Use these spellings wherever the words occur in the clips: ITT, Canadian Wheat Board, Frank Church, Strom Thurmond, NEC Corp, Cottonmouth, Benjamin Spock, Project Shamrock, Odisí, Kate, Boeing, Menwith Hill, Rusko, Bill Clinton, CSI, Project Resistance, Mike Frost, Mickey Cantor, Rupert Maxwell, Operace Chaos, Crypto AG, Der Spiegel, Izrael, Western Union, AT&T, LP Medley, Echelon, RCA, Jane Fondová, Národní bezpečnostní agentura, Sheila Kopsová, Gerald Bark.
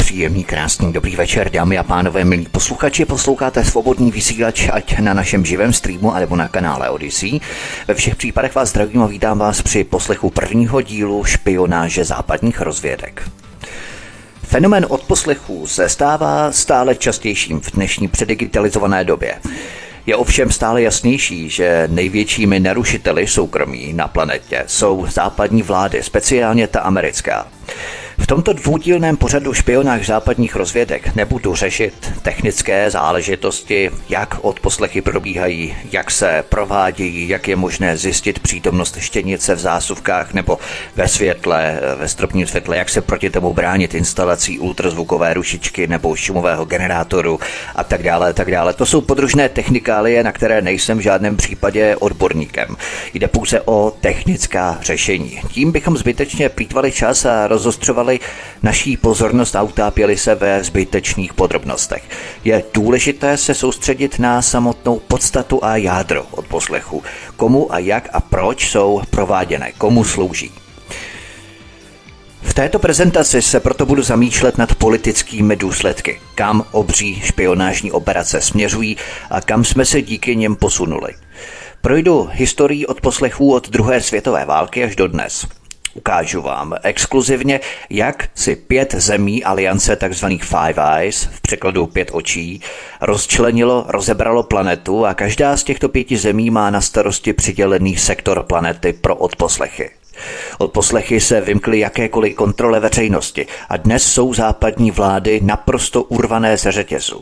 Příjemný, krásný, dobrý večer, dámy a pánové, milí posluchači, posloucháte Svobodný vysílač ať na našem živém streamu, alebo na kanále Odisí. Ve všech případech vás zdravím a vítám vás při poslechu prvního dílu špionáže západních rozvědek. Fenomén odposlechů se stává stále častějším v dnešní předigitalizované době. Je ovšem stále jasnější, že největšími narušiteli soukromí na planetě jsou západní vlády, speciálně ta americká. V tomto dvoudílném pořadu špionáž západních rozvědek nebudu řešit technické záležitosti, jak odposlechy probíhají, jak se provádějí, jak je možné zjistit přítomnost štěnice v zásuvkách nebo ve světle, ve stropním světle, jak se proti tomu bránit instalací ultrazvukové rušičky nebo šumového generátoru a tak dále, tak dále. To jsou podružné technikálie, na které nejsem v žádném případě odborníkem. Jde pouze o technická řešení. Tím bychom zbytečně plýtvali čas a rozostřovali naší pozornost a utápěli se ve zbytečných podrobnostech. Je důležité se soustředit na samotnou podstatu a jádro odposlechu. Komu a jak a proč jsou prováděné, komu slouží. V této prezentaci se proto budu zamýšlet nad politickými důsledky, kam obří špionážní operace směřují a kam jsme se díky něm posunuli. Projdu historii odposlechů od druhé světové války až do dnes. Ukážu vám exkluzivně, jak si 5 zemí aliance tzv. Five Eyes, v překladu 5 očí, rozebralo planetu a každá z těchto 5 zemí má na starosti přidělený sektor planety pro odposlechy. Odposlechy se vymkly jakékoliv kontrole veřejnosti a dnes jsou západní vlády naprosto urvané ze řetězu.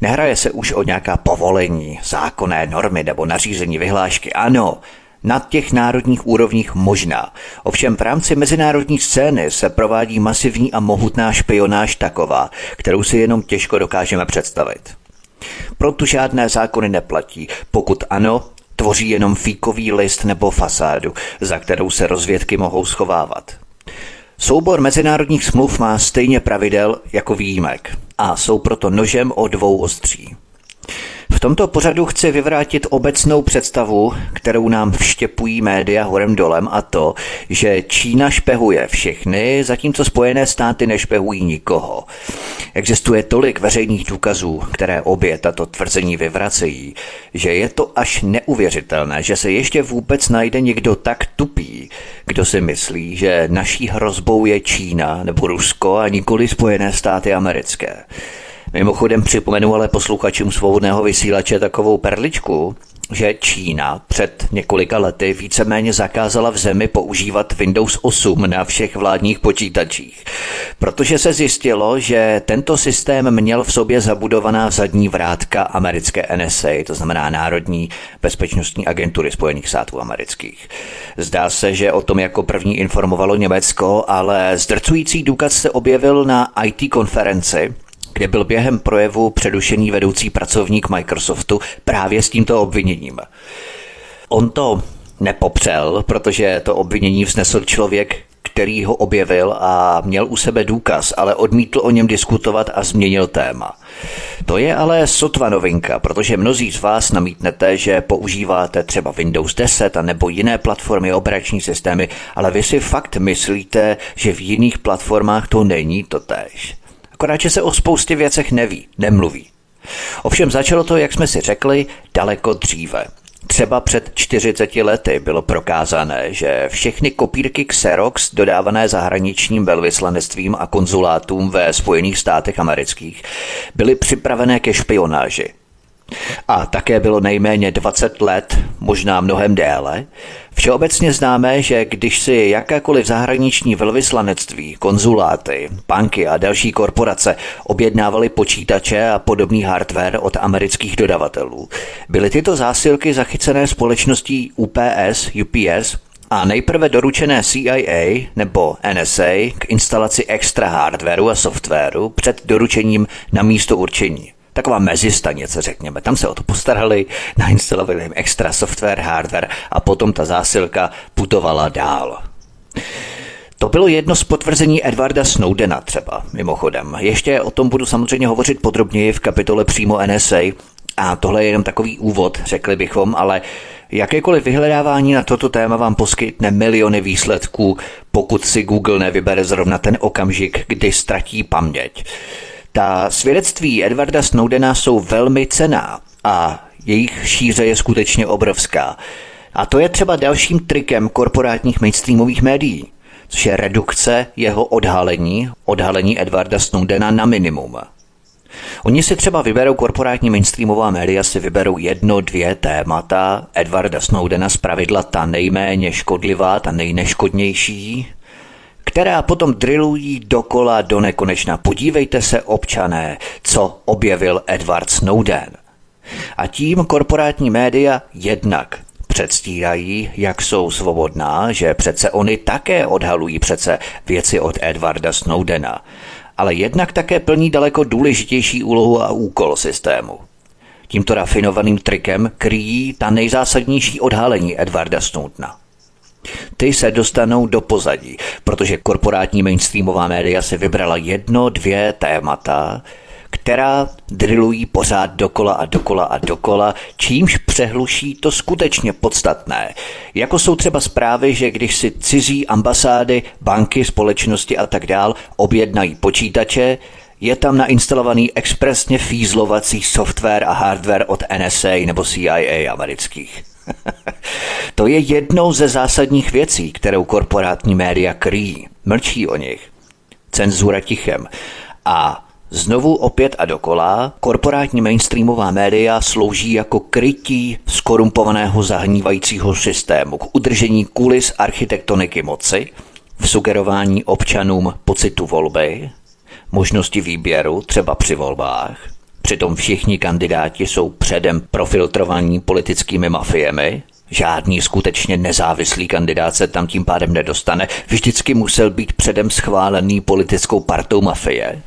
Nehraje se už o nějaká povolení, zákonné normy nebo nařízení vyhlášky, ano, na těch národních úrovních možná. Ovšem v rámci mezinárodní scény se provádí masivní a mohutná špionáž taková, kterou si jenom těžko dokážeme představit. Proto žádné zákony neplatí. Pokud ano, tvoří jenom fíkový list nebo fasádu, za kterou se rozvědky mohou schovávat. Soubor mezinárodních smluv má stejně pravidel jako výjimek a jsou proto nožem o dvou ostří. V tomto pořadu chci vyvrátit obecnou představu, kterou nám vštěpují média horem dolem, a to, že Čína špehuje všechny, zatímco Spojené státy nešpehují nikoho. Existuje tolik veřejných důkazů, které obě tato tvrzení vyvracejí, že je to až neuvěřitelné, že se ještě vůbec najde někdo tak tupý, kdo si myslí, že naší hrozbou je Čína nebo Rusko a nikoli Spojené státy americké. Mimochodem připomenu ale posluchačům Svobodného vysílače takovou perličku, že Čína před několika lety víceméně zakázala v zemi používat Windows 8 na všech vládních počítačích, protože se zjistilo, že tento systém měl v sobě zabudovaná zadní vrátka americké NSA, to znamená Národní bezpečnostní agentury Spojených států amerických. Zdá se, že o tom jako první informovalo Německo, ale zdrcující důkaz se objevil na IT konferenci, kde byl během projevu předušený vedoucí pracovník Microsoftu právě s tímto obviněním. On to nepopřel, protože to obvinění vznesl člověk, který ho objevil a měl u sebe důkaz, ale odmítl o něm diskutovat a změnil téma. To je ale sotva novinka, protože mnozí z vás namítnete, že používáte třeba Windows 10 a nebo jiné platformy, operační systémy, ale vy si fakt myslíte, že v jiných platformách to není totéž. Akorát, že se o spoustě věcech neví, nemluví. Ovšem začalo to, jak jsme si řekli, daleko dříve. Třeba před 40 lety bylo prokázané, že všechny kopírky Xerox dodávané zahraničním velvyslanectvím a konzulátům ve Spojených státech amerických byly připravené ke špionáži. A také bylo nejméně 20 let, možná mnohem déle, všeobecně známe, že když si jakékoliv zahraniční velvyslanectví, konzuláty, banky a další korporace objednávaly počítače a podobný hardware od amerických dodavatelů, byly tyto zásilky zachycené společností UPS a nejprve doručené CIA nebo NSA k instalaci extra hardwaru a softwaru před doručením na místo určení. taková mezistanice, řekněme. Tam se o to postarali, nainstalovali jim extra software, hardware a potom ta zásilka putovala dál. To bylo jedno z potvrzení Edwarda Snowdena třeba, mimochodem. Ještě o tom budu samozřejmě hovořit podrobněji v kapitole přímo NSA a tohle je jenom takový úvod, řekli bychom, ale jakékoliv vyhledávání na toto téma vám poskytne miliony výsledků, pokud si Google nevybere zrovna ten okamžik, kdy ztratí paměť. Ta svědectví Edwarda Snowdena jsou velmi cenná a jejich šíře je skutečně obrovská. A to je třeba dalším trikem korporátních mainstreamových médií, což je redukce jeho odhalení Edwarda Snowdena na minimum. Oni si třeba vyberou, korporátní mainstreamová média si vyberou 1-2 témata Edwarda Snowdena, zpravidla ta nejméně škodlivá, ta nejneškodnější, která potom drillují dokola do nekonečna. Podívejte se, občané, co objevil Edward Snowden. A tím korporátní média jednak předstírají, jak jsou svobodná, že přece oni také odhalují přece věci od Edwarda Snowdena, ale jednak také plní daleko důležitější úlohu a úkol systému. Tímto rafinovaným trikem kryjí ta nejzásadnější odhalení Edwarda Snowdena. Ty se dostanou do pozadí, protože korporátní mainstreamová média si vybrala 1-2 témata, která drillují pořád dokola, čímž přehluší to skutečně podstatné. Jako jsou třeba zprávy, že když si cizí ambasády, banky, společnosti a tak dál objednají počítače, je tam nainstalovaný expresně fízlovací software a hardware od NSA nebo CIA amerických. To je jednou ze zásadních věcí, kterou korporátní média kryjí. Mlčí o nich. Cenzura tichem. A znovu opět a dokola, korporátní mainstreamová média slouží jako krytí skorumpovaného zahnívajícího systému k udržení kulis architektoniky moci, v sugerování občanům pocitu volby, možnosti výběru třeba při volbách. Přitom všichni kandidáti jsou předem profiltrovaní politickými mafiemi, žádný skutečně nezávislý kandidát se tam tím pádem nedostane, vždycky musel být předem schválený politickou partou mafie.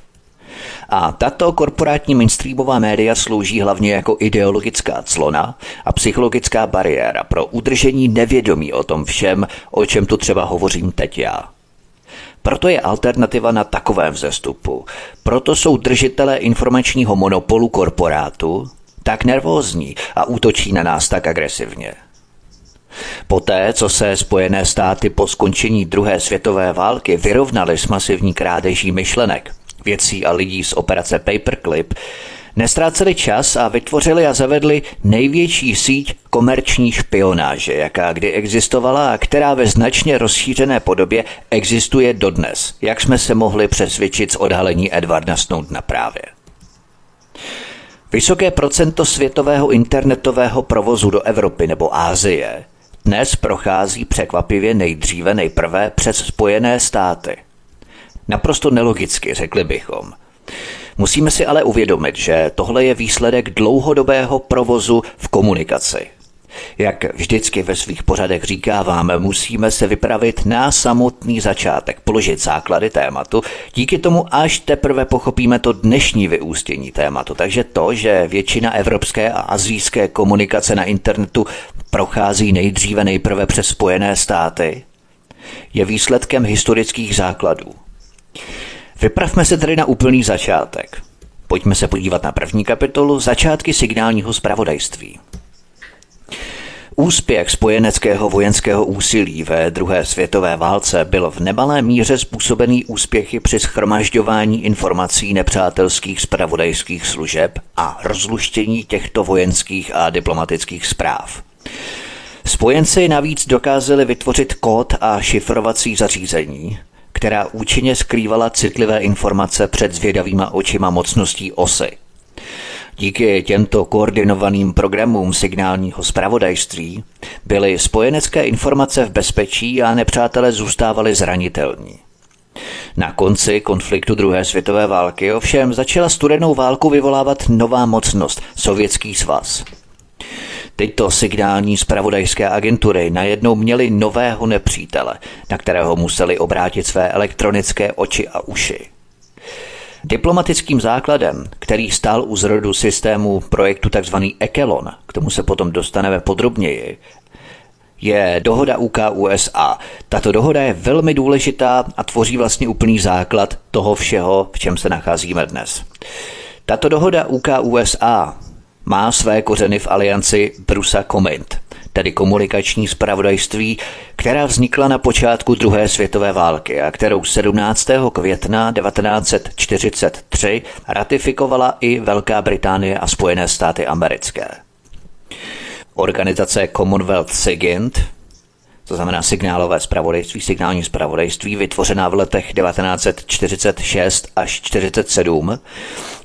A tato korporátní mainstreamová média slouží hlavně jako ideologická clona a psychologická bariéra pro udržení nevědomí o tom všem, o čem tu třeba hovořím teď já. Proto je alternativa na takovém vzestupu. Proto jsou držitelé informačního monopolu korporátu tak nervózní a útočí na nás tak agresivně. Poté, co se Spojené státy po skončení druhé světové války vyrovnaly s masivní krádeží myšlenek, věcí a lidí z operace Paperclip, neztráceli čas a vytvořili a zavedli největší síť komerční špionáže, jaká kdy existovala a která ve značně rozšířené podobě existuje dodnes, jak jsme se mohli přesvědčit z odhalení Edwarda Snowdena právě. Vysoké procento světového internetového provozu do Evropy nebo Asie dnes prochází překvapivě nejprve přes Spojené státy. Naprosto nelogicky, řekli bychom. Musíme si ale uvědomit, že tohle je výsledek dlouhodobého provozu v komunikaci. Jak vždycky ve svých pořadech říkáváme, musíme se vypravit na samotný začátek, položit základy tématu, díky tomu až teprve pochopíme to dnešní vyústění tématu. Takže to, že většina evropské a asijské komunikace na internetu prochází nejprve přes Spojené státy, je výsledkem historických základů. Vypravme se tedy na úplný začátek. Pojďme se podívat na první kapitolu Začátky signálního zpravodajství. Úspěch spojeneckého vojenského úsilí ve druhé světové válce byl v nemalé míře způsobený úspěchy při shromažďování informací nepřátelských zpravodajských služeb a rozluštění těchto vojenských a diplomatických zpráv. Spojenci navíc dokázali vytvořit kód a šifrovací zařízení, která účinně skrývala citlivé informace před zvědavýma očima mocností OSY. Díky těmto koordinovaným programům signálního zpravodajství byly spojenecké informace v bezpečí a nepřátelé zůstávali zranitelní. Na konci konfliktu druhé světové války ovšem začala studenou válku vyvolávat nová mocnost, Sovětský svaz. Tyto signální zpravodajské agentury najednou měly nového nepřítele, na kterého museli obrátit své elektronické oči a uši. Diplomatickým základem, který stál u zrodu systému projektu tzv. Echelon, k tomu se potom dostaneme podrobněji, je dohoda UK-USA. Tato dohoda je velmi důležitá a tvoří vlastně úplný základ toho všeho, v čem se nacházíme dnes. Tato dohoda UK-USA má své kořeny v alianci Brusa-Komint, tedy komunikační zpravodajství, která vznikla na počátku druhé světové války a kterou 17. května 1943 ratifikovala i Velká Británie a Spojené státy americké. Organizace Commonwealth SIGINT, to znamená signální zpravodajství, vytvořená v letech 1946 až 1947,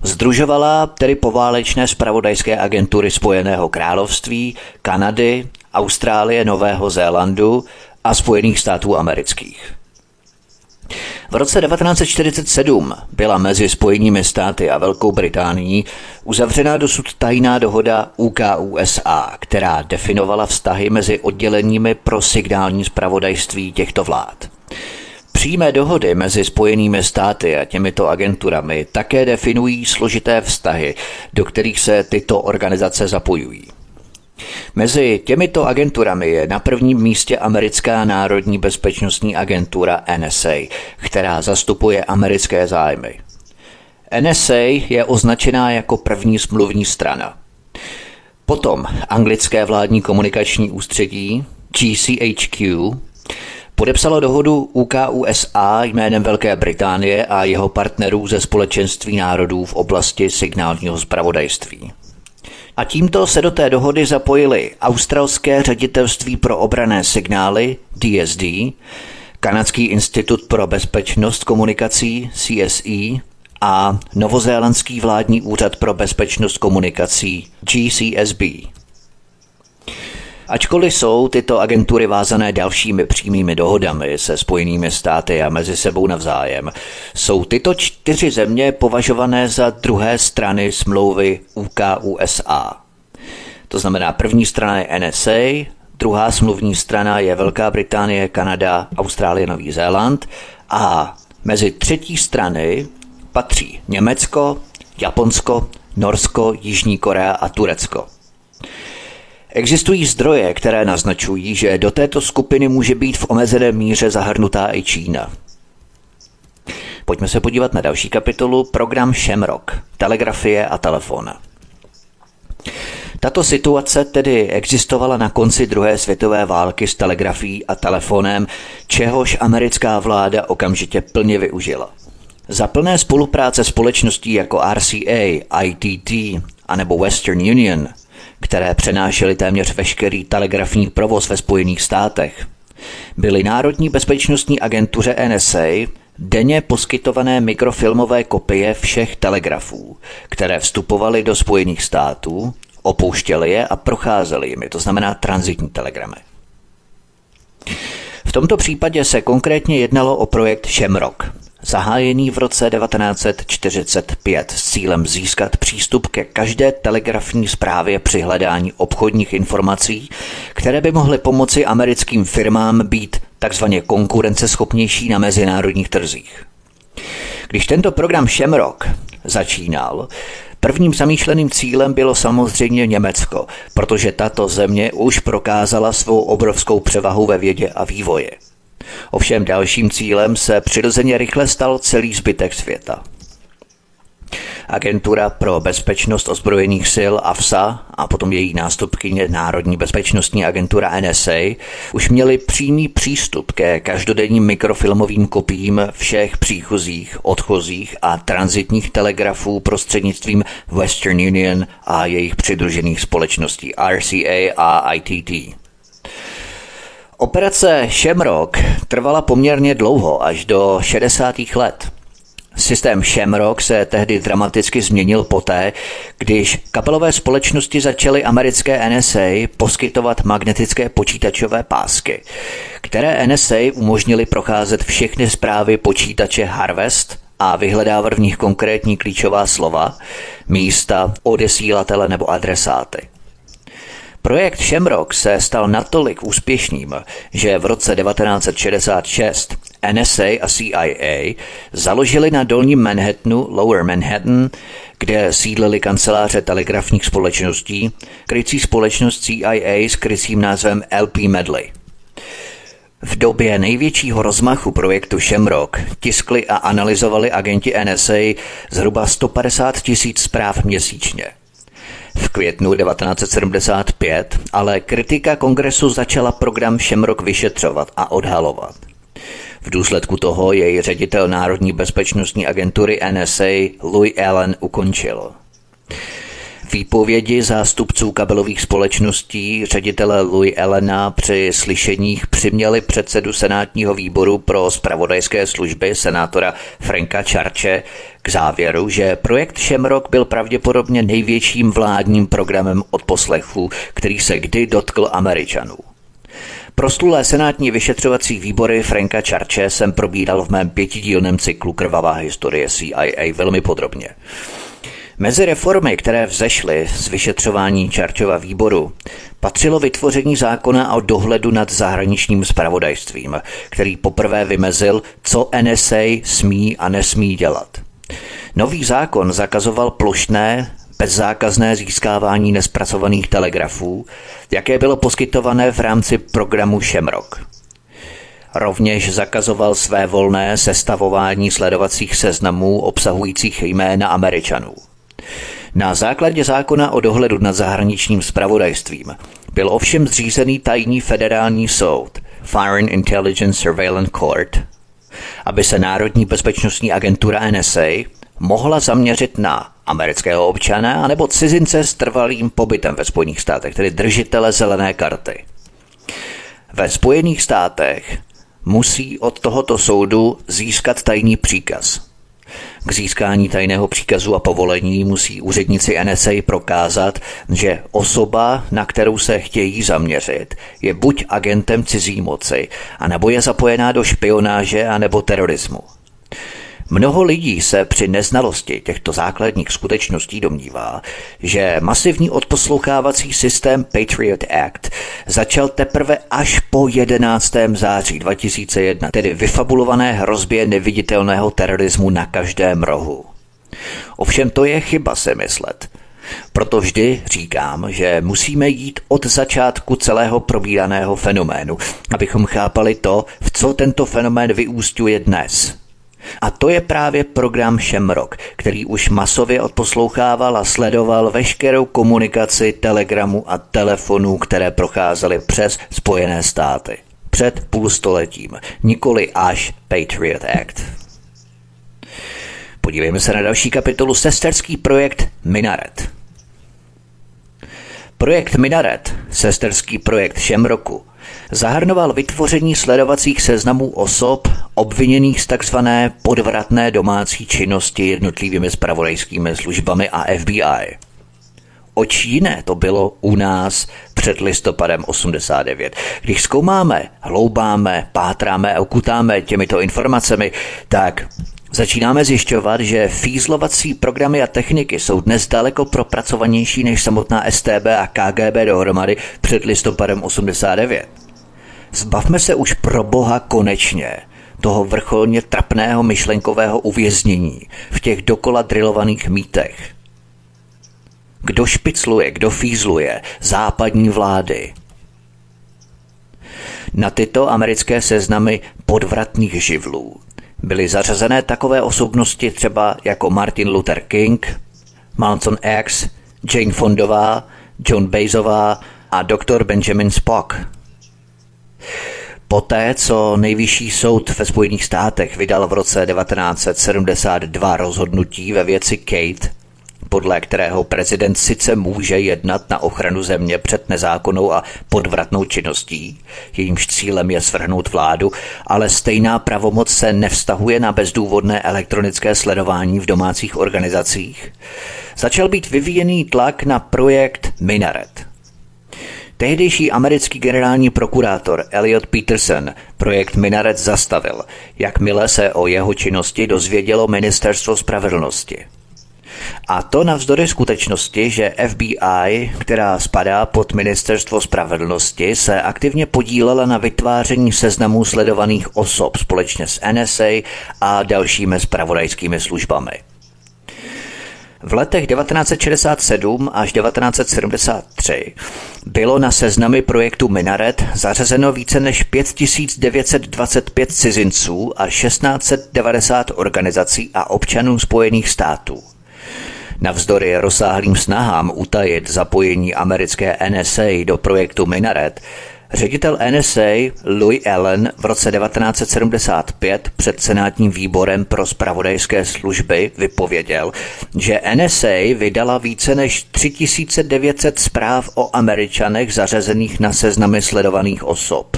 sdružovala tedy poválečné zpravodajské agentury Spojeného království, Kanady, Austrálie, Nového Zélandu a Spojených států amerických. V roce 1947 byla mezi Spojenými státy a Velkou Británií uzavřena dosud tajná dohoda UK-USA, která definovala vztahy mezi odděleními pro signální zpravodajství těchto vlád. Přímé dohody mezi Spojenými státy a těmito agenturami také definují složité vztahy, do kterých se tyto organizace zapojují. Mezi těmito agenturami je na prvním místě americká národní bezpečnostní agentura NSA, která zastupuje americké zájmy. NSA je označená jako první smluvní strana. Potom anglické vládní komunikační ústředí GCHQ podepsalo dohodu UK-USA jménem Velké Británie a jeho partnerů ze Společenství národů v oblasti signálního zpravodajství. A tímto se do té dohody zapojili australské ředitelství pro obranné signály DSD, Kanadský institut pro bezpečnost komunikací CSI a novozélandský vládní úřad pro bezpečnost komunikací GCSB. Ačkoliv jsou tyto agentury vázané dalšími přímými dohodami se Spojenými státy a mezi sebou navzájem, jsou tyto 4 země považované za druhé strany smlouvy UK-USA. To znamená, první strana je NSA, druhá smluvní strana je Velká Británie, Kanada, Austrálie, Nový Zéland a mezi třetí strany patří Německo, Japonsko, Norsko, Jižní Korea a Turecko. Existují zdroje, které naznačují, že do této skupiny může být v omezené míře zahrnutá i Čína. Pojďme se podívat na další kapitolu, program Shamrock, telegrafie a telefon. Tato situace tedy existovala na konci druhé světové války s telegrafií a telefonem, čehož americká vláda okamžitě plně využila. Za plné spolupráce společností jako RCA, ITT anebo Western Union, které přenášely téměř veškerý telegrafní provoz ve Spojených státech, byly Národní bezpečnostní agentuře NSA denně poskytované mikrofilmové kopie všech telegrafů, které vstupovaly do Spojených států, opouštěly je a procházely jimi, to znamená tranzitní telegramy. V tomto případě se konkrétně jednalo o projekt Shamrock, zahájený v roce 1945 s cílem získat přístup ke každé telegrafní zprávě při hledání obchodních informací, které by mohly pomoci americkým firmám být takzvaně konkurenceschopnější na mezinárodních trzích. Když tento program Shamrock začínal, prvním zamýšleným cílem bylo samozřejmě Německo, protože tato země už prokázala svou obrovskou převahu ve vědě a vývoji. Ovšem dalším cílem se přirozeně rychle stal celý zbytek světa. Agentura pro bezpečnost ozbrojených sil AFSA a potom její nástupkyně Národní bezpečnostní agentura NSA už měly přímý přístup ke každodenním mikrofilmovým kopiím všech příchozích, odchozích a transitních telegrafů prostřednictvím Western Union a jejich přidružených společností RCA a ITT. Operace Shamrock trvala poměrně dlouho, až do 60. let. Systém Shamrock se tehdy dramaticky změnil poté, když kapelové společnosti začaly americké NSA poskytovat magnetické počítačové pásky, které NSA umožnily procházet všechny zprávy počítače Harvest a vyhledávat v nich konkrétní klíčová slova, místa, odesílatele nebo adresáty. Projekt Shamrock se stal natolik úspěšným, že v roce 1966 NSA a CIA založili na dolním Manhattanu, Lower Manhattan, kde sídlily kanceláře telegrafních společností, krycí společnost CIA s krycím názvem LP Medley. V době největšího rozmachu projektu Shamrock tiskli a analyzovali agenti NSA zhruba 150 000 zpráv měsíčně. V květnu 1975 ale kritika kongresu začala program Shamrock vyšetřovat a odhalovat. V důsledku toho jej ředitel Národní bezpečnostní agentury NSA Louis Allen ukončil. Výpovědi zástupců kabelových společností ředitele Louis Allena při slyšeních přiměli předsedu senátního výboru pro zpravodajské služby senátora Franka Churche k závěru, že projekt Shamrock byl pravděpodobně největším vládním programem odposlechů, který se kdy dotkl Američanů. Proslulé senátní vyšetřovací výbory Franka Churche jsem probíral v mém 5dílném cyklu Krvavá historie CIA velmi podrobně. Mezi reformy, které vzešly z vyšetřování Churchova výboru, patřilo vytvoření zákona o dohledu nad zahraničním zpravodajstvím, který poprvé vymezil, co NSA smí a nesmí dělat. Nový zákon zakazoval plošné, bezzákazné získávání nespracovaných telegrafů, jaké bylo poskytované v rámci programu Shamrock. Rovněž zakazoval svévolné sestavování sledovacích seznamů obsahujících jména Američanů. Na základě zákona o dohledu nad zahraničním zpravodajstvím byl ovšem zřízený tajný federální soud Foreign Intelligence Surveillance Court, aby se Národní bezpečnostní agentura NSA mohla zaměřit na amerického občana anebo cizince s trvalým pobytem ve Spojených státech, tedy držitele zelené karty. Ve Spojených státech musí od tohoto soudu získat tajný příkaz. K získání tajného příkazu a povolení musí úředníci NSA prokázat, že osoba, na kterou se chtějí zaměřit, je buď agentem cizí moci, anebo je zapojená do špionáže anebo terorismu. Mnoho lidí se při neznalosti těchto základních skutečností domnívá, že masivní odposlouchávací systém Patriot Act začal teprve až po 11. září 2001, tedy vyfabulované hrozbě neviditelného terorismu na každém rohu. Ovšem to je chyba si myslet. Proto vždy říkám, že musíme jít od začátku celého probíraného fenoménu, abychom chápali to, v co tento fenomén vyústňuje dnes. A to je právě program Shamrock, který už masově odposlouchával a sledoval veškerou komunikaci telegramu a telefonů, které procházely přes Spojené státy. Před půlstoletím, nikoli až Patriot Act. Podívejme se na další kapitolu sesterský projekt Minaret. Projekt Minaret, sesterský projekt Shamrocku, zahrnoval vytvoření sledovacích seznamů osob obviněných z tzv. Podvratné domácí činnosti jednotlivými zpravodajskými službami a FBI. Oč jiné to bylo u nás před listopadem 1989. Když zkoumáme, hloubáme, pátráme, okutáme těmito informacemi, tak začínáme zjišťovat, že fízlovací programy a techniky jsou dnes daleko propracovanější než samotná STB a KGB dohromady před listopadem 1989. Zbavme se už pro boha konečně toho vrcholně trapného myšlenkového uvěznění v těch dokola drilovaných mýtech. Kdo špicluje, kdo fízluje? Západní vlády. Na tyto americké seznamy podvratných živlů byly zařazené takové osobnosti třeba jako Martin Luther King, Malcolm X, Jane Fondová, John Bezová a doktor Benjamin Spock. Poté, co nejvyšší soud ve Spojených státech vydal v roce 1972 rozhodnutí ve věci Kate, podle kterého prezident sice může jednat na ochranu země před nezákonnou a podvratnou činností, jejímž cílem je svrhnout vládu, ale stejná pravomoc se nevztahuje na bezdůvodné elektronické sledování v domácích organizacích, začal být vyvíjený tlak na projekt Minaret. Tehdejší americký generální prokurátor Elliot Peterson projekt Minaret zastavil, jakmile se o jeho činnosti dozvědělo Ministerstvo spravedlnosti. A to navzdory skutečnosti, že FBI, která spadá pod Ministerstvo spravedlnosti, se aktivně podílela na vytváření seznamů sledovaných osob společně s NSA a dalšími zpravodajskými službami. V letech 1967 až 1973 bylo na seznamy projektu Minaret zařazeno více než 5925 cizinců a 1690 organizací a občanů Spojených států. Navzdory rozsáhlým snahám utajit zapojení americké NSA do projektu Minaret, ředitel NSA Louis Allen v roce 1975 před senátním výborem pro zpravodajské služby vypověděl, že NSA vydala více než 3900 zpráv o Američanech zařazených na seznamy sledovaných osob.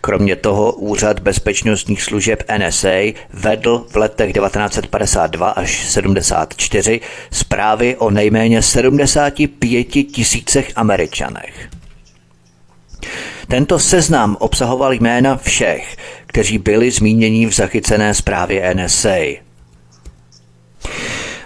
Kromě toho Úřad bezpečnostních služeb NSA vedl v letech 1952 až 1974 zprávy o nejméně 75 tisícech Američanech. Tento seznam obsahoval jména všech, kteří byli zmíněni v zachycené zprávě NSA.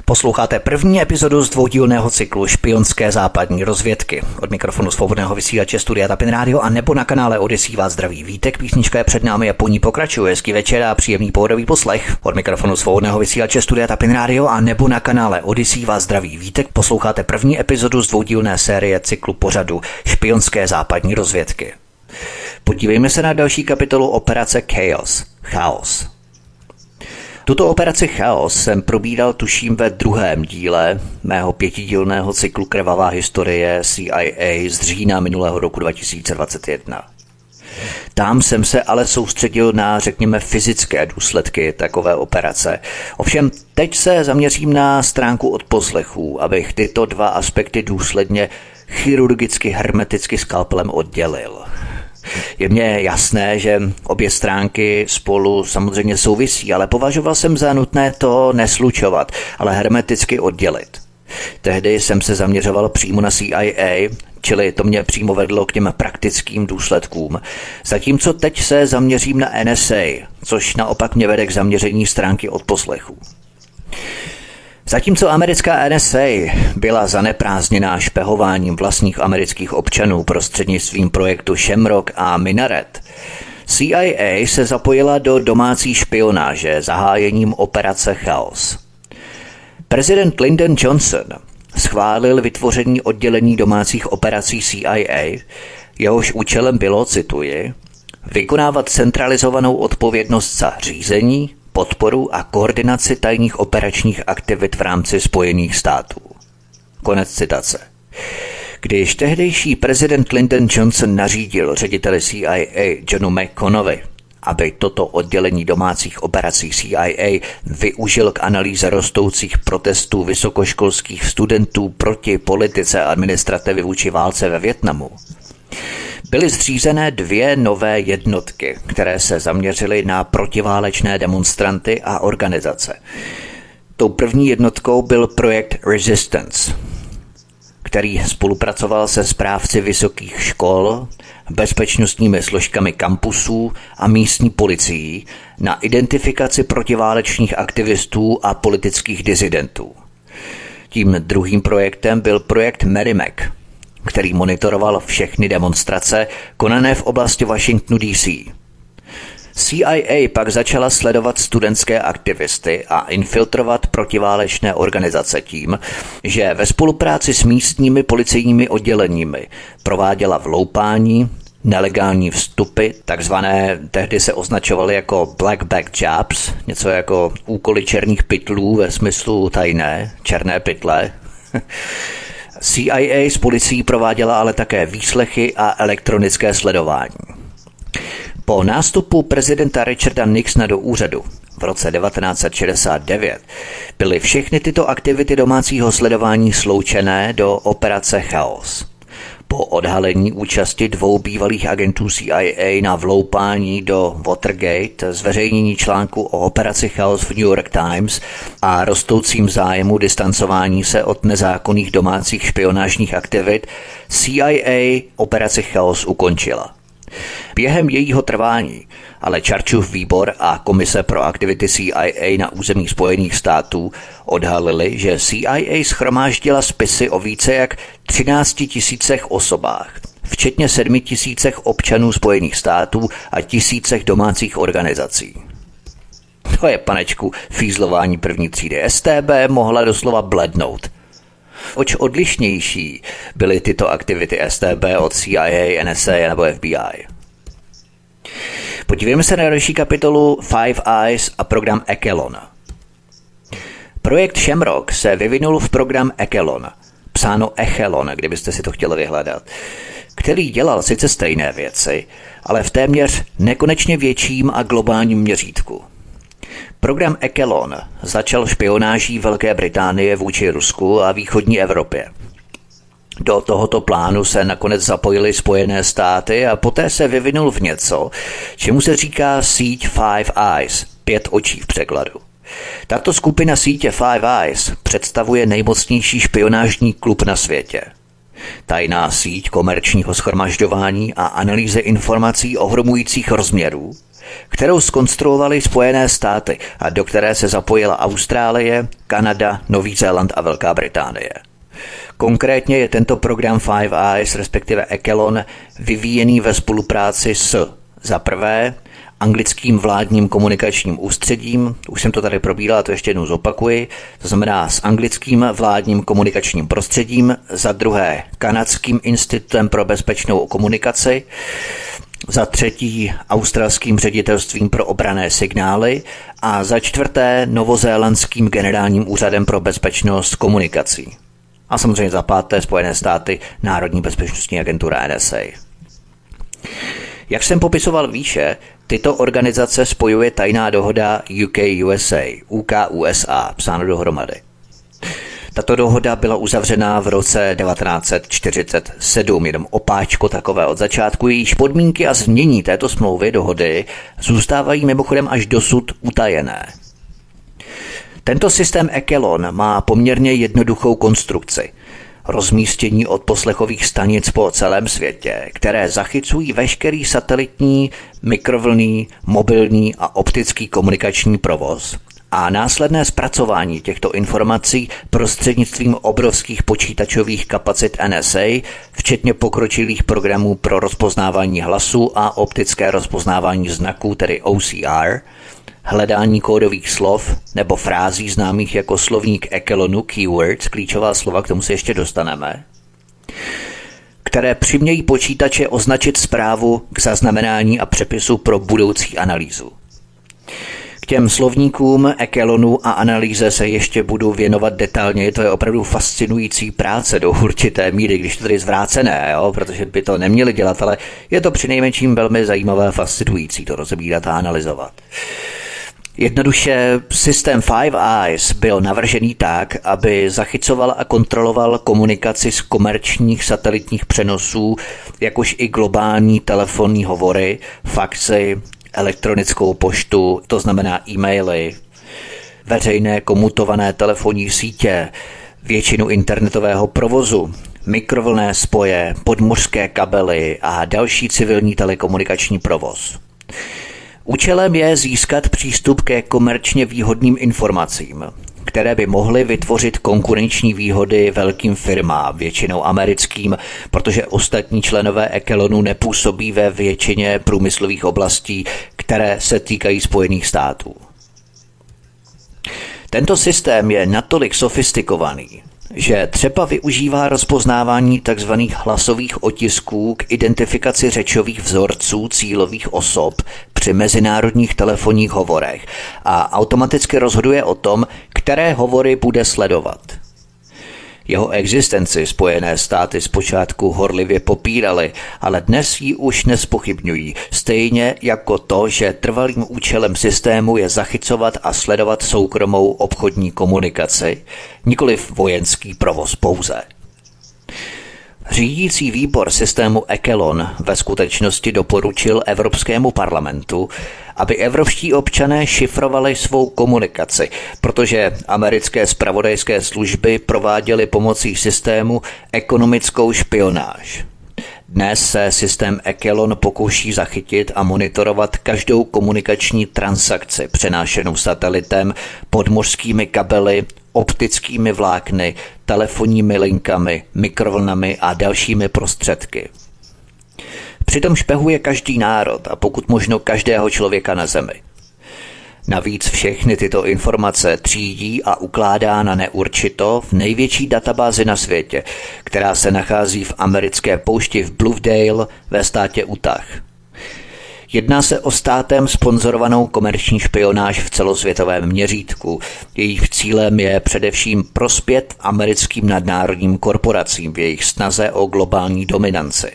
Posloucháte první epizodu z dvoudílného cyklu Špionské západní rozvědky. Od mikrofonu svobodného vysílače Studia Tapin Rádio a nebo na kanále Odisí vás zdraví Vítek. Písnička je před námi a po ní pokračuje. Hezký večer a příjemný pohodový poslech. Od mikrofonu svobodného vysílače Studia Tapin Rádio a nebo na kanále Odisí vás zdraví Vítek. Posloucháte první epizodu z dvoudílné série cyklu pořadu Špionské západní rozvědky. Podívejme se na další kapitolu Operace Chaos. Tuto operaci Chaos jsem probíral tuším ve druhém díle mého pětidílného cyklu Krvavá historie CIA z října minulého roku 2021. Tam jsem se ale soustředil na, řekněme, fyzické důsledky takové operace. Ovšem teď se zaměřím na stránku odposlechů, abych tyto dva aspekty důsledně chirurgicky hermeticky skalpelem oddělil. Je mně jasné, že obě stránky spolu samozřejmě souvisí, ale považoval jsem za nutné to neslučovat, ale hermeticky oddělit. Tehdy jsem se zaměřoval přímo na CIA, čili to mě přímo vedlo k těm praktickým důsledkům. Zatímco teď se zaměřím na NSA, což naopak mě vede k zaměření stránky odposlechů. Zatímco americká NSA byla zaneprázdněná špehováním vlastních amerických občanů prostřednictvím projektu Shamrock a Minaret, CIA se zapojila do domácí špionáže zahájením operace Chaos. Prezident Lyndon Johnson schválil vytvoření oddělení domácích operací CIA, jehož účelem bylo, cituji, vykonávat centralizovanou odpovědnost za řízení, podporu a koordinaci tajných operačních aktivit v rámci Spojených států. Konec citace. Když tehdejší prezident Lyndon Johnson nařídil řediteli CIA Johnu McConovi, aby toto oddělení domácích operací CIA využil k analýze rostoucích protestů vysokoškolských studentů proti politice a administrativy vůči válce ve Vietnamu, byly zřízené dvě nové jednotky, které se zaměřily na protiválečné demonstranty a organizace. Tou první jednotkou byl projekt Resistance, který spolupracoval se správci vysokých škol, bezpečnostními složkami kampusů a místní policií na identifikaci protiválečných aktivistů a politických disidentů. Tím druhým projektem byl projekt Merrimack, který monitoroval všechny demonstrace konané v oblasti Washingtonu DC. CIA pak začala sledovat studentské aktivisty a infiltrovat protiválečné organizace tím, že ve spolupráci s místními policejními odděleními prováděla vloupání, nelegální vstupy, takzvané tehdy se označovaly jako blackback jobs, něco jako úkoly černých pytlů ve smyslu tajné, černé pytle. CIA s policií prováděla ale také výslechy a elektronické sledování. Po nástupu prezidenta Richarda Nixona do úřadu v roce 1969 byly všechny tyto aktivity domácího sledování sloučené do operace Chaos. Po odhalení účasti dvou bývalých agentů CIA na vloupání do Watergate, zveřejnění článku o operaci Chaos v New York Times a rostoucím zájmu distancování se od nezákonných domácích špionážních aktivit, CIA operaci Chaos ukončila. Během jejího trvání ale Churchův výbor a Komise pro aktivity CIA na území Spojených států odhalili, že CIA shromáždila spisy o více jak 13 tisícech osobách, včetně 7 tisícech občanů Spojených států a tisícech domácích organizací. To je, panečku, fízlování první třídy. STB mohla doslova blednout. Oč odlišnější byly tyto aktivity STB od CIA, NSA nebo FBI. Podívejme se na další kapitolu Five Eyes a program Echelon. Projekt Shamrock se vyvinul v program Echelon, psáno Echelon, kdybyste si to chtěli vyhledat, který dělal sice stejné věci, ale v téměř nekonečně větším a globálním měřítku. Program Echelon začal špionáží Velké Británie vůči Rusku a východní Evropě. Do tohoto plánu se nakonec zapojily Spojené státy a poté se vyvinul v něco, čemu se říká síť Five Eyes, 5 očí v překladu. Tato skupina sítě Five Eyes představuje nejmocnější špionážní klub na světě. Tajná síť komerčního shromažďování a analýzy informací ohromujících rozměrů, kterou zkonstruovaly Spojené státy a do které se zapojila Austrálie, Kanada, Nový Zéland a Velká Británie. Konkrétně je tento program Five Eyes, respektive Echelon, vyvíjený ve spolupráci s za prvé anglickým vládním komunikačním ústředím, už jsem to tady probíral, to ještě jednou zopakuji, to znamená s anglickým vládním komunikačním prostředím, za druhé kanadským institutem pro bezpečnou komunikaci, za třetí australským ředitelstvím pro obranné signály a za čtvrté novozélandským generálním úřadem pro bezpečnost komunikací. A samozřejmě za páté Spojené státy, Národní bezpečnostní agentura NSA. Jak jsem popisoval výše, tyto organizace spojuje tajná dohoda UK-USA, psáno dohromady. Tato dohoda byla uzavřená v roce 1947, jenom opáčko takové od začátku, jejíž podmínky a změní této smlouvy dohody zůstávají mimochodem až dosud utajené. Tento systém Echelon má poměrně jednoduchou konstrukci. Rozmístění odposlechových stanic po celém světě, které zachycují veškerý satelitní, mikrovlnný, mobilní a optický komunikační provoz a následné zpracování těchto informací prostřednictvím obrovských počítačových kapacit NSA, včetně pokročilých programů pro rozpoznávání hlasu a optické rozpoznávání znaků, tedy OCR, hledání kódových slov nebo frází známých jako slovník Echelonu, keywords, klíčová slova, k tomu se ještě dostaneme, které přimějí počítače označit zprávu k zaznamenání a přepisu pro budoucí analýzu. K těm slovníkům, Echelonu a analýze se ještě budu věnovat detailně, to je opravdu fascinující práce do určité míry, když to tady zvrácené, jo? Protože by to neměli dělat, ale je to přinejmenším velmi zajímavé, fascinující to rozebírat a analyzovat. Jednoduše, systém Five Eyes byl navržený tak, aby zachycoval a kontroloval komunikaci z komerčních satelitních přenosů, jakož i globální telefonní hovory, faxy, elektronickou poštu, to znamená e-maily, veřejné komutované telefonní sítě, většinu internetového provozu, mikrovlnné spoje, podmořské kabely a další civilní telekomunikační provoz. Účelem je získat přístup ke komerčně výhodným informacím, které by mohly vytvořit konkurenční výhody velkým firmám, většinou americkým, protože ostatní členové Echelonu nepůsobí ve většině průmyslových oblastí, které se týkají Spojených států. Tento systém je natolik sofistikovaný, že třeba využívá rozpoznávání tzv. Hlasových otisků k identifikaci řečových vzorců cílových osob při mezinárodních telefonních hovorech a automaticky rozhoduje o tom, které hovory bude sledovat. Jeho existenci Spojené státy zpočátku horlivě popíraly, ale dnes ji už nezpochybňují, stejně jako to, že trvalým účelem systému je zachycovat a sledovat soukromou obchodní komunikaci, nikoliv vojenský provoz pouze. Řídící výbor systému Echelon ve skutečnosti doporučil Evropskému parlamentu, aby evropští občané šifrovali svou komunikaci, protože americké zpravodajské služby prováděly pomocí systému ekonomickou špionáž. Dnes se systém Echelon pokouší zachytit a monitorovat každou komunikační transakci přenášenou satelitem, podmořskými kabely, optickými vlákny, telefonními linkami, mikrovlnami a dalšími prostředky. Přitom špehuje každý národ a pokud možno každého člověka na zemi. Navíc všechny tyto informace třídí a ukládá na neurčito v největší databázi na světě, která se nachází v americké poušti v Bluffdale ve státě Utah. Jedná se o státem sponzorovanou komerční špionáž v celosvětovém měřítku. Jejich cílem je především prospět americkým nadnárodním korporacím v jejich snaze o globální dominanci.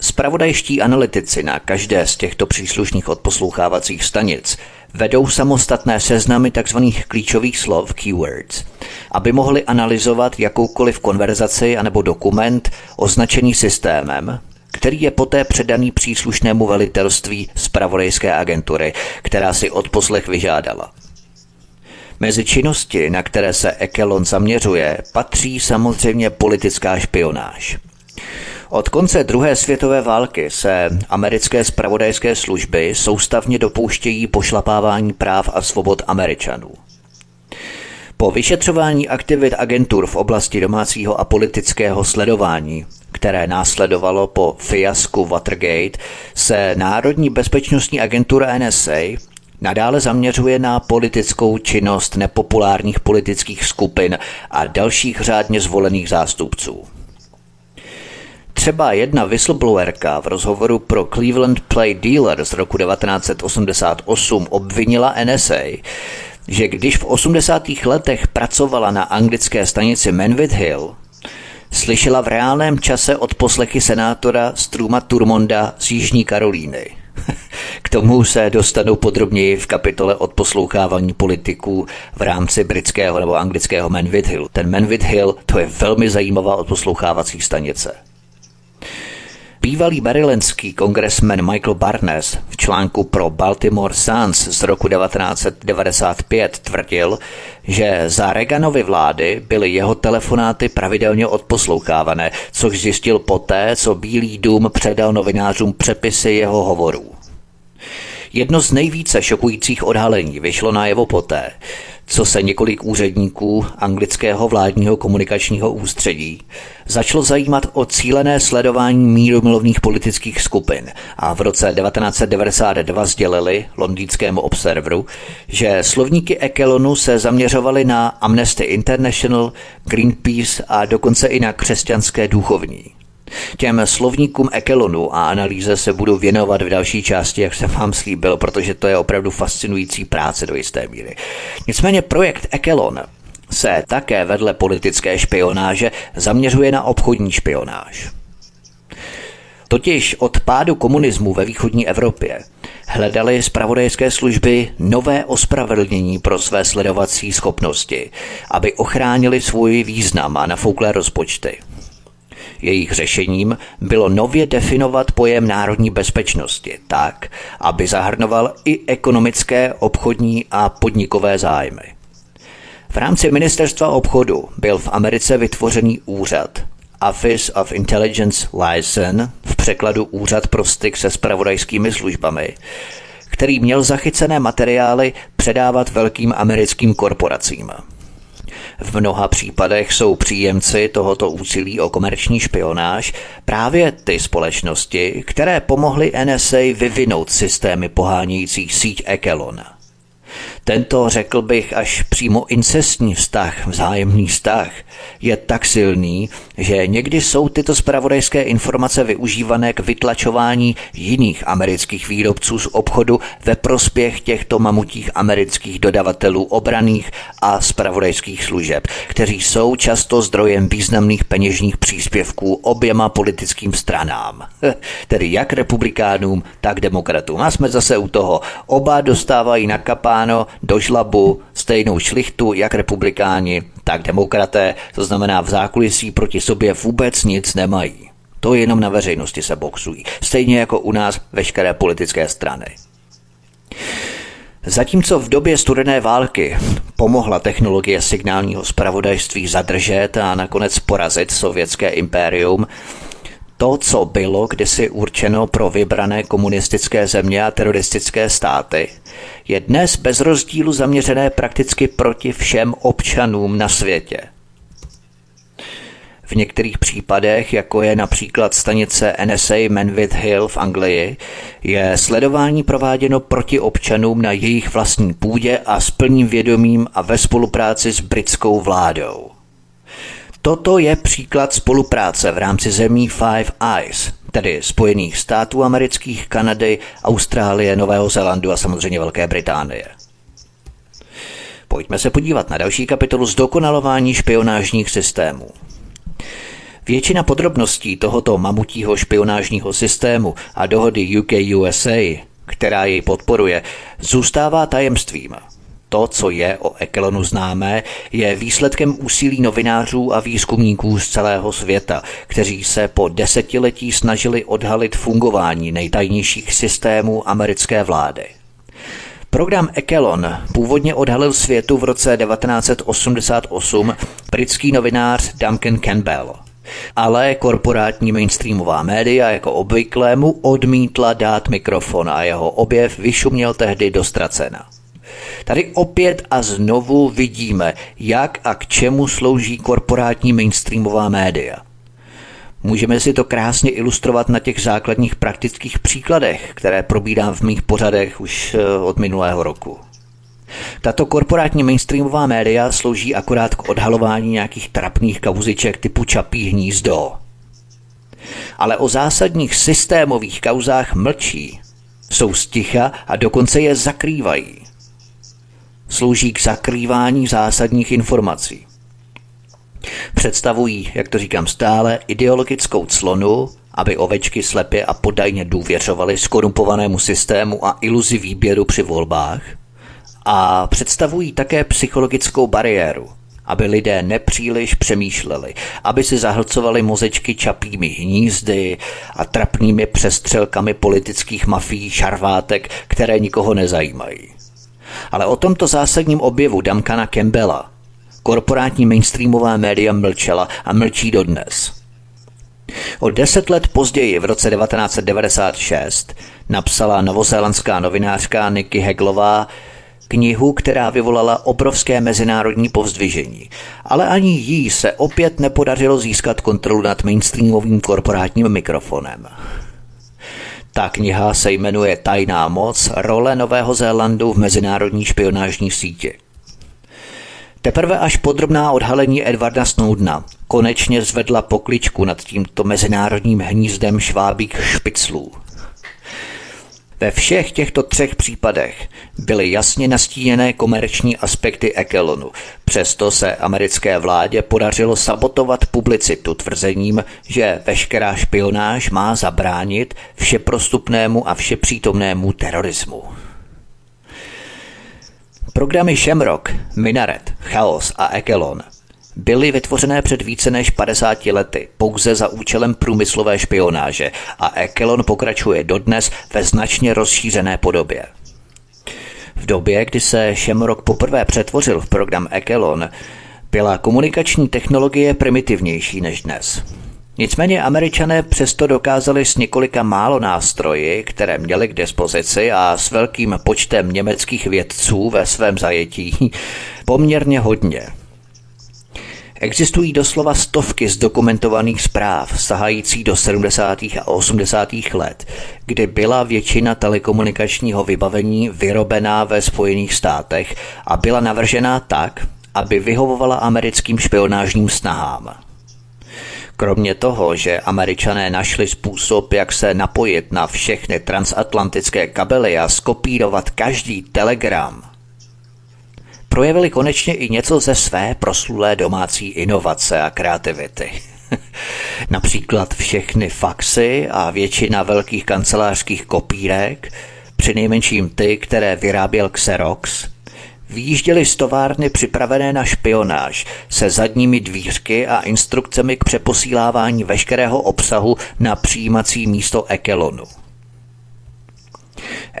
Zpravodajští analytici na každé z těchto příslušných odposlouchávacích stanic vedou samostatné seznamy tzv. Klíčových slov keywords, aby mohli analyzovat jakoukoliv konverzaci anebo dokument označený systémem, který je poté předaný příslušnému velitelství zpravodajské agentury, která si odposlech vyžádala. Mezi činnosti, na které se Echelon zaměřuje, patří samozřejmě politická špionáž. Od konce druhé světové války se americké zpravodajské služby soustavně dopouštějí pošlapávání práv a svobod Američanů. Po vyšetřování aktivit agentur v oblasti domácího a politického sledování, které následovalo po fiasku Watergate, se Národní bezpečnostní agentura NSA nadále zaměřuje na politickou činnost nepopulárních politických skupin a dalších řádně zvolených zástupců. Třeba jedna whistleblowerka v rozhovoru pro Cleveland Play Dealer z roku 1988 obvinila NSA, že když v 80. letech pracovala na anglické stanici Menwith Hill, slyšela v reálném čase odposlechy senátora Struma Thurmonda z Jižní Karolíny. K tomu se dostanou podrobněji v kapitole odposlouchávání politiků v rámci britského nebo anglického Menwith Hill. Ten Menwith Hill, to je velmi zajímavá odposlouchávací stanice. Bývalý marylandský kongresmen Michael Barnes v článku pro Baltimore Suns z roku 1995 tvrdil, že za Reaganovy vlády byly jeho telefonáty pravidelně odposlouchávané, což zjistil poté, co Bílý dům předal novinářům přepisy jeho hovorů. Jedno z nejvíce šokujících odhalení vyšlo najevo poté, co se několik úředníků anglického vládního komunikačního ústředí začalo zajímat o cílené sledování mírumilovných politických skupin a v roce 1992 sdělili londýnskému Observeru, že slovníky Echelonu se zaměřovaly na Amnesty International, Greenpeace a dokonce i na křesťanské duchovní. Těm slovníkům Echelonu a analýze se budu věnovat v další části, jak jsem vám slíbil, protože to je opravdu fascinující práce do jisté míry. Nicméně projekt Echelon se také vedle politické špionáže zaměřuje na obchodní špionáž. Totiž od pádu komunismu ve východní Evropě hledaly zpravodajské služby nové ospravedlnění pro své sledovací schopnosti, aby ochránili svůj význam a nafouklé rozpočty. Jejich řešením bylo nově definovat pojem národní bezpečnosti tak, aby zahrnoval i ekonomické, obchodní a podnikové zájmy. V rámci ministerstva obchodu byl v Americe vytvořený úřad Office of Intelligence Liaison, v překladu Úřad pro styk se zpravodajskými službami, který měl zachycené materiály předávat velkým americkým korporacím. V mnoha případech jsou příjemci tohoto úsilí o komerční špionáž právě ty společnosti, které pomohly NSA vyvinout systémy pohánějící síť Echelon. Tento, řekl bych, až přímo incestní vzájemný vztah, je tak silný, že někdy jsou tyto zpravodajské informace využívané k vytlačování jiných amerických výrobců z obchodu ve prospěch těchto mamutích amerických dodavatelů obranných a zpravodajských služeb, kteří jsou často zdrojem významných peněžních příspěvků oběma politickým stranám, tedy jak republikánům, tak demokratům. A jsme zase u toho, oba dostávají na kapáno do žlabu stejnou šlichtu, jak republikáni, tak demokraté, to znamená v zákulisí proti sobě vůbec nic nemají. To jenom na veřejnosti se boxují, stejně jako u nás veškeré politické strany. Zatímco v době studené války pomohla technologie signálního zpravodajství zadržet a nakonec porazit sovětské impérium, To, co bylo kdysi určeno pro vybrané komunistické země a teroristické státy, je dnes bez rozdílu zaměřené prakticky proti všem občanům na světě. V některých případech, jako je například stanice NSA Menwith Hill v Anglii, je sledování prováděno proti občanům na jejich vlastní půdě a s plným vědomím a ve spolupráci s britskou vládou. Toto je příklad spolupráce v rámci zemí Five Eyes, tedy Spojených států amerických, Kanady, Austrálie, Nového Zélandu a samozřejmě Velké Británie. Pojďme se podívat na další kapitolu zdokonalování špionážních systémů. Většina podrobností tohoto mamutího špionážního systému a dohody UK-USA, která jej podporuje, zůstává tajemstvím. To, co je o Echelonu známé, je výsledkem úsilí novinářů a výzkumníků z celého světa, kteří se po desetiletí snažili odhalit fungování nejtajnějších systémů americké vlády. Program Echelon původně odhalil světu v roce 1988 britský novinář Duncan Campbell, ale korporátní mainstreamová média jako obvykle mu odmítla dát mikrofon a jeho objev vyšuměl tehdy do ztracena. Tady opět a znovu vidíme, jak a k čemu slouží korporátní mainstreamová média. Můžeme si to krásně ilustrovat na těch základních praktických příkladech, které probírám v mých pořadech už od minulého roku. Tato korporátní mainstreamová média slouží akorát k odhalování nějakých trapných kauziček typu Čapí hnízdo. Ale o zásadních systémových kauzách mlčí, jsou sticha a dokonce je zakrývají. Slouží k zakrývání zásadních informací. Představují, jak to říkám stále, ideologickou clonu, aby ovečky slepě a podajně důvěřovaly skorumpovanému systému a iluzi výběru při volbách. A představují také psychologickou bariéru, aby lidé nepříliš přemýšleli, aby si zahlcovali mozečky čapími hnízdy a trapnými přestřelkami politických mafií šarvátek, které nikoho nezajímají. Ale o tomto zásadním objevu Duncana Campbella korporátní mainstreamová média mlčela a mlčí dodnes. O 10 let později, v roce 1996, napsala novozélandská novinářka Nikki Heglová knihu, která vyvolala obrovské mezinárodní povzdvižení, ale ani jí se opět nepodařilo získat kontrolu nad mainstreamovým korporátním mikrofonem. Ta kniha se jmenuje Tajná moc, role Nového Zélandu v mezinárodní špionážní síti. Teprve až podrobná odhalení Edwarda Snowdena konečně zvedla pokličku nad tímto mezinárodním hnízdem švábých špiclů. Ve všech těchto 3 případech byly jasně nastíněné komerční aspekty Echelonu. Přesto se americké vládě podařilo sabotovat publicitu tvrzením, že veškerá špionáž má zabránit všeprostupnému a všepřítomnému terorismu. Programy Shamrock, Minaret, Chaos a Echelon byly vytvořené před více než 50 lety pouze za účelem průmyslové špionáže a Echelon pokračuje dodnes ve značně rozšířené podobě. V době, kdy se Shamrock poprvé přetvořil v program Echelon, byla komunikační technologie primitivnější než dnes. Nicméně Američané přesto dokázali s několika málo nástroji, které měli k dispozici a s velkým počtem německých vědců ve svém zajetí, poměrně hodně. Existují doslova stovky zdokumentovaných zpráv sahající do 70. a 80. let, kdy byla většina telekomunikačního vybavení vyrobená ve Spojených státech a byla navržená tak, aby vyhovovala americkým špionážním snahám. Kromě toho, že Američané našli způsob, jak se napojit na všechny transatlantické kabely a skopírovat každý telegram, projevili konečně i něco ze své proslulé domácí inovace a kreativity. Například všechny faxy a většina velkých kancelářských kopírek, přinejmenším ty, které vyráběl Xerox, vyjížděly z továrny připravené na špionáž se zadními dvířky a instrukcemi k přeposílávání veškerého obsahu na přijímací místo Echelonu.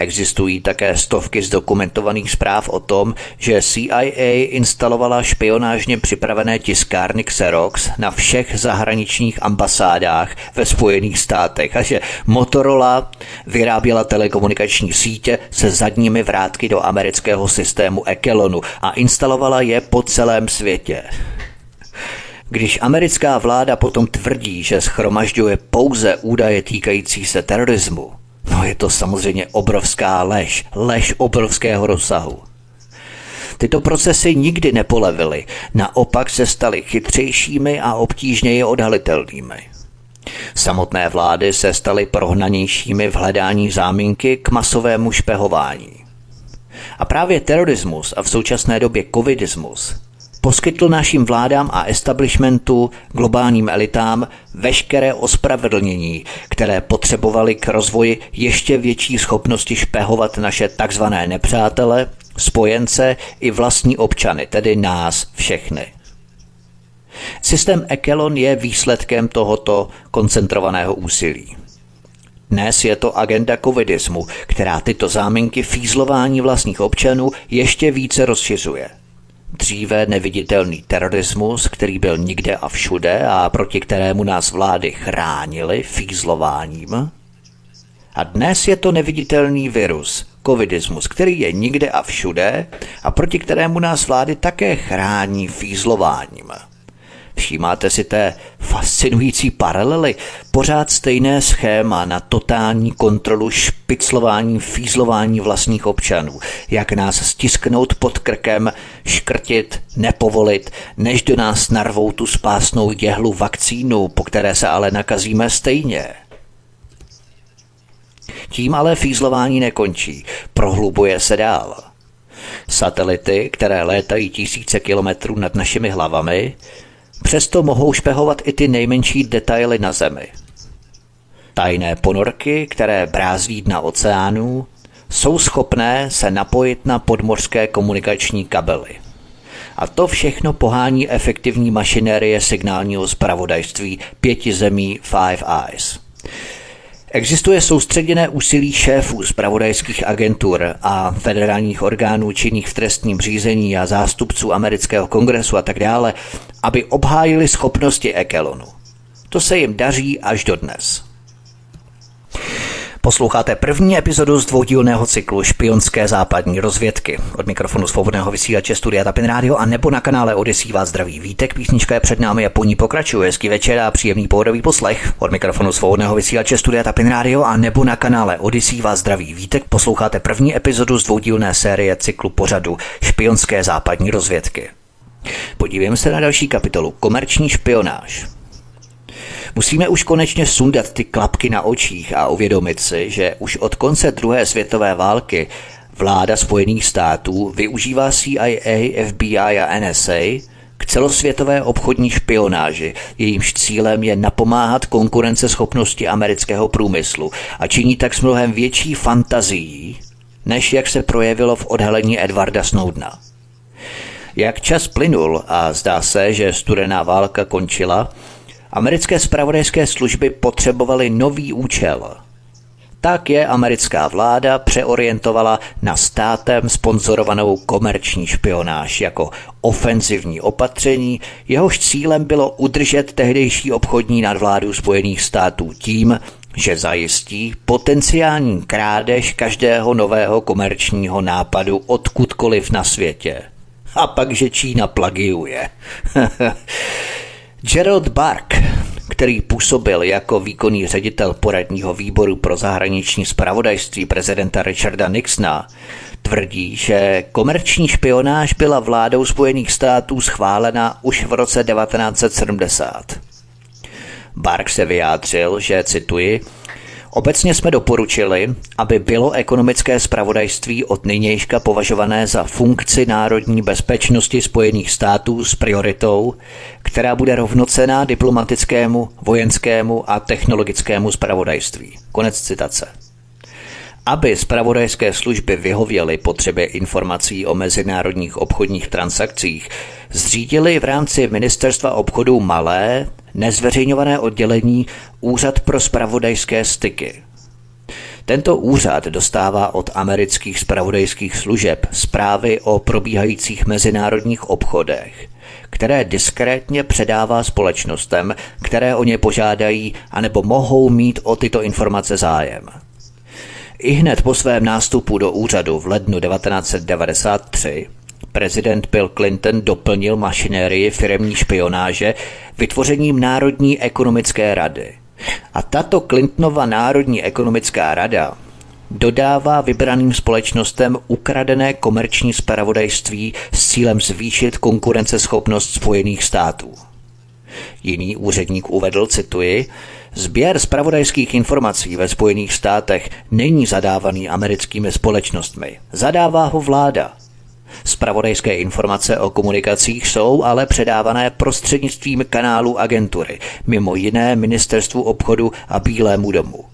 Existují také stovky zdokumentovaných zpráv o tom, že CIA instalovala špionážně připravené tiskárny Xerox na všech zahraničních ambasádách ve Spojených státech a že Motorola vyráběla telekomunikační sítě se zadními vrátky do amerického systému Echelonu a instalovala je po celém světě. Když americká vláda potom tvrdí, že shromažďuje pouze údaje týkající se terorismu, no je to samozřejmě obrovská lež, lež obrovského rozsahu. Tyto procesy nikdy nepolevily, naopak se staly chytřejšími a obtížněji odhalitelnými. Samotné vlády se staly prohnanějšími v hledání záminky k masovému špehování. A právě terorismus a v současné době covidismus poskytl našim vládám a establishmentu, globálním elitám, veškeré ospravedlnění, které potřebovali k rozvoji ještě větší schopnosti špehovat naše takzvané nepřátele, spojence i vlastní občany, tedy nás všechny. Systém Echelon je výsledkem tohoto koncentrovaného úsilí. Dnes je to agenda covidismu, která tyto záminky fízlování vlastních občanů ještě více rozšiřuje. Dříve neviditelný terorismus, který byl nikde a všude a proti kterému nás vlády chránily fízlováním. A dnes je to neviditelný virus, covidismus, který je nikde a všude a proti kterému nás vlády také chrání fízlováním. Všímáte si té fascinující paralely? Pořád stejné schéma na totální kontrolu špiclování, fízlování vlastních občanů. Jak nás stisknout pod krkem, škrtit, nepovolit, než do nás narvou tu spásnou jehlu vakcínu, po které se ale nakazíme stejně. Tím ale fízlování nekončí, prohlubuje se dál. Satelity, které létají tisíce kilometrů nad našimi hlavami, přesto mohou špehovat i ty nejmenší detaily na Zemi. Tajné ponorky, které brázdí dna oceánů, jsou schopné se napojit na podmořské komunikační kabely. A to všechno pohání efektivní mašinérie signálního zpravodajství 5 zemí Five Eyes. Existuje soustředěné úsilí šéfů zpravodajských agentur a federálních orgánů činných v trestním řízení a zástupců amerického kongresu a tak dále, aby obhájili schopnosti Echelonu. To se jim daří až dodnes. Posloucháte první epizodu z dvoudílného cyklu Špionské západní rozvědky. Od mikrofonu svobodného vysílače Studia Tapin Rádio a nebo na kanále Odisí vás zdraví Vítek. Písnička je před námi a po ní pokračuje. Hezký večer a příjemný pohodový poslech. Od mikrofonu svobodného vysílače Studia Tapin Rádio a nebo na kanále Odisí vás zdraví Vítek. Posloucháte první epizodu z dvoudílné série cyklu pořadu Špionské západní rozvědky. Podívejme se na další kapitolu Komerční špionáž. Musíme už konečně sundat ty klapky na očích a uvědomit si, že už od konce druhé světové války vláda Spojených států využívá CIA, FBI a NSA k celosvětové obchodní špionáži, jejímž cílem je napomáhat konkurenceschopnosti amerického průmyslu a činí tak s mnohem větší fantazií, než jak se projevilo v odhalení Edwarda Snowdena. Jak čas plynul a zdá se, že studená válka končila, americké zpravodajské služby potřebovaly nový účel. Tak je americká vláda přeorientovala na státem sponzorovanou komerční špionáž jako ofenzivní opatření, jehož cílem bylo udržet tehdejší obchodní nadvládu Spojených států tím, že zajistí potenciální krádež každého nového komerčního nápadu odkudkoliv na světě. A pak, že Čína plagiuje. Gerald Bark, který působil jako výkonný ředitel poradního výboru pro zahraniční zpravodajství prezidenta Richarda Nixona, tvrdí, že komerční špionáž byla vládou Spojených států schválena už v roce 1970. Bark se vyjádřil, že, cituji, obecně jsme doporučili, aby bylo ekonomické zpravodajství od nynějška považované za funkci národní bezpečnosti Spojených států s prioritou, která bude rovnocenná diplomatickému, vojenskému a technologickému zpravodajství. Konec citace. Aby zpravodajské služby vyhověly potřebě informací o mezinárodních obchodních transakcích, zřídili v rámci Ministerstva obchodu malé, nezveřejňované oddělení Úřad pro zpravodajské styky. Tento úřad dostává od amerických zpravodajských služeb zprávy o probíhajících mezinárodních obchodech, které diskrétně předává společnostem, které o ně požádají anebo mohou mít o tyto informace zájem. I hned po svém nástupu do úřadu v lednu 1993 prezident Bill Clinton doplnil mašinérii firemní špionáže vytvořením Národní ekonomické rady. A tato Clintonova Národní ekonomická rada dodává vybraným společnostem ukradené komerční zpravodajství s cílem zvýšit konkurenceschopnost Spojených států. Jiný úředník uvedl, cituji, sběr zpravodajských informací ve Spojených státech není zadávaný americkými společnostmi, zadává ho vláda. Zpravodajské informace o komunikacích jsou ale předávané prostřednictvím kanálu agentury, mimo jiné Ministerstvu obchodu a Bílému domu.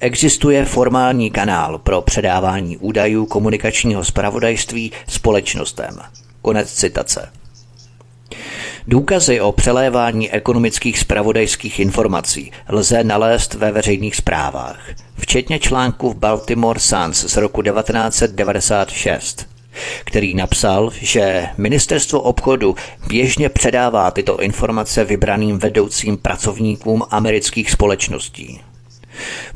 Existuje formální kanál pro předávání údajů komunikačního zpravodajství společnostem. Konec citace. Důkazy o přelévání ekonomických zpravodajských informací lze nalézt ve veřejných zprávách, včetně článku v Baltimore Suns z roku 1996, který napsal, že Ministerstvo obchodu běžně předává tyto informace vybraným vedoucím pracovníkům amerických společností.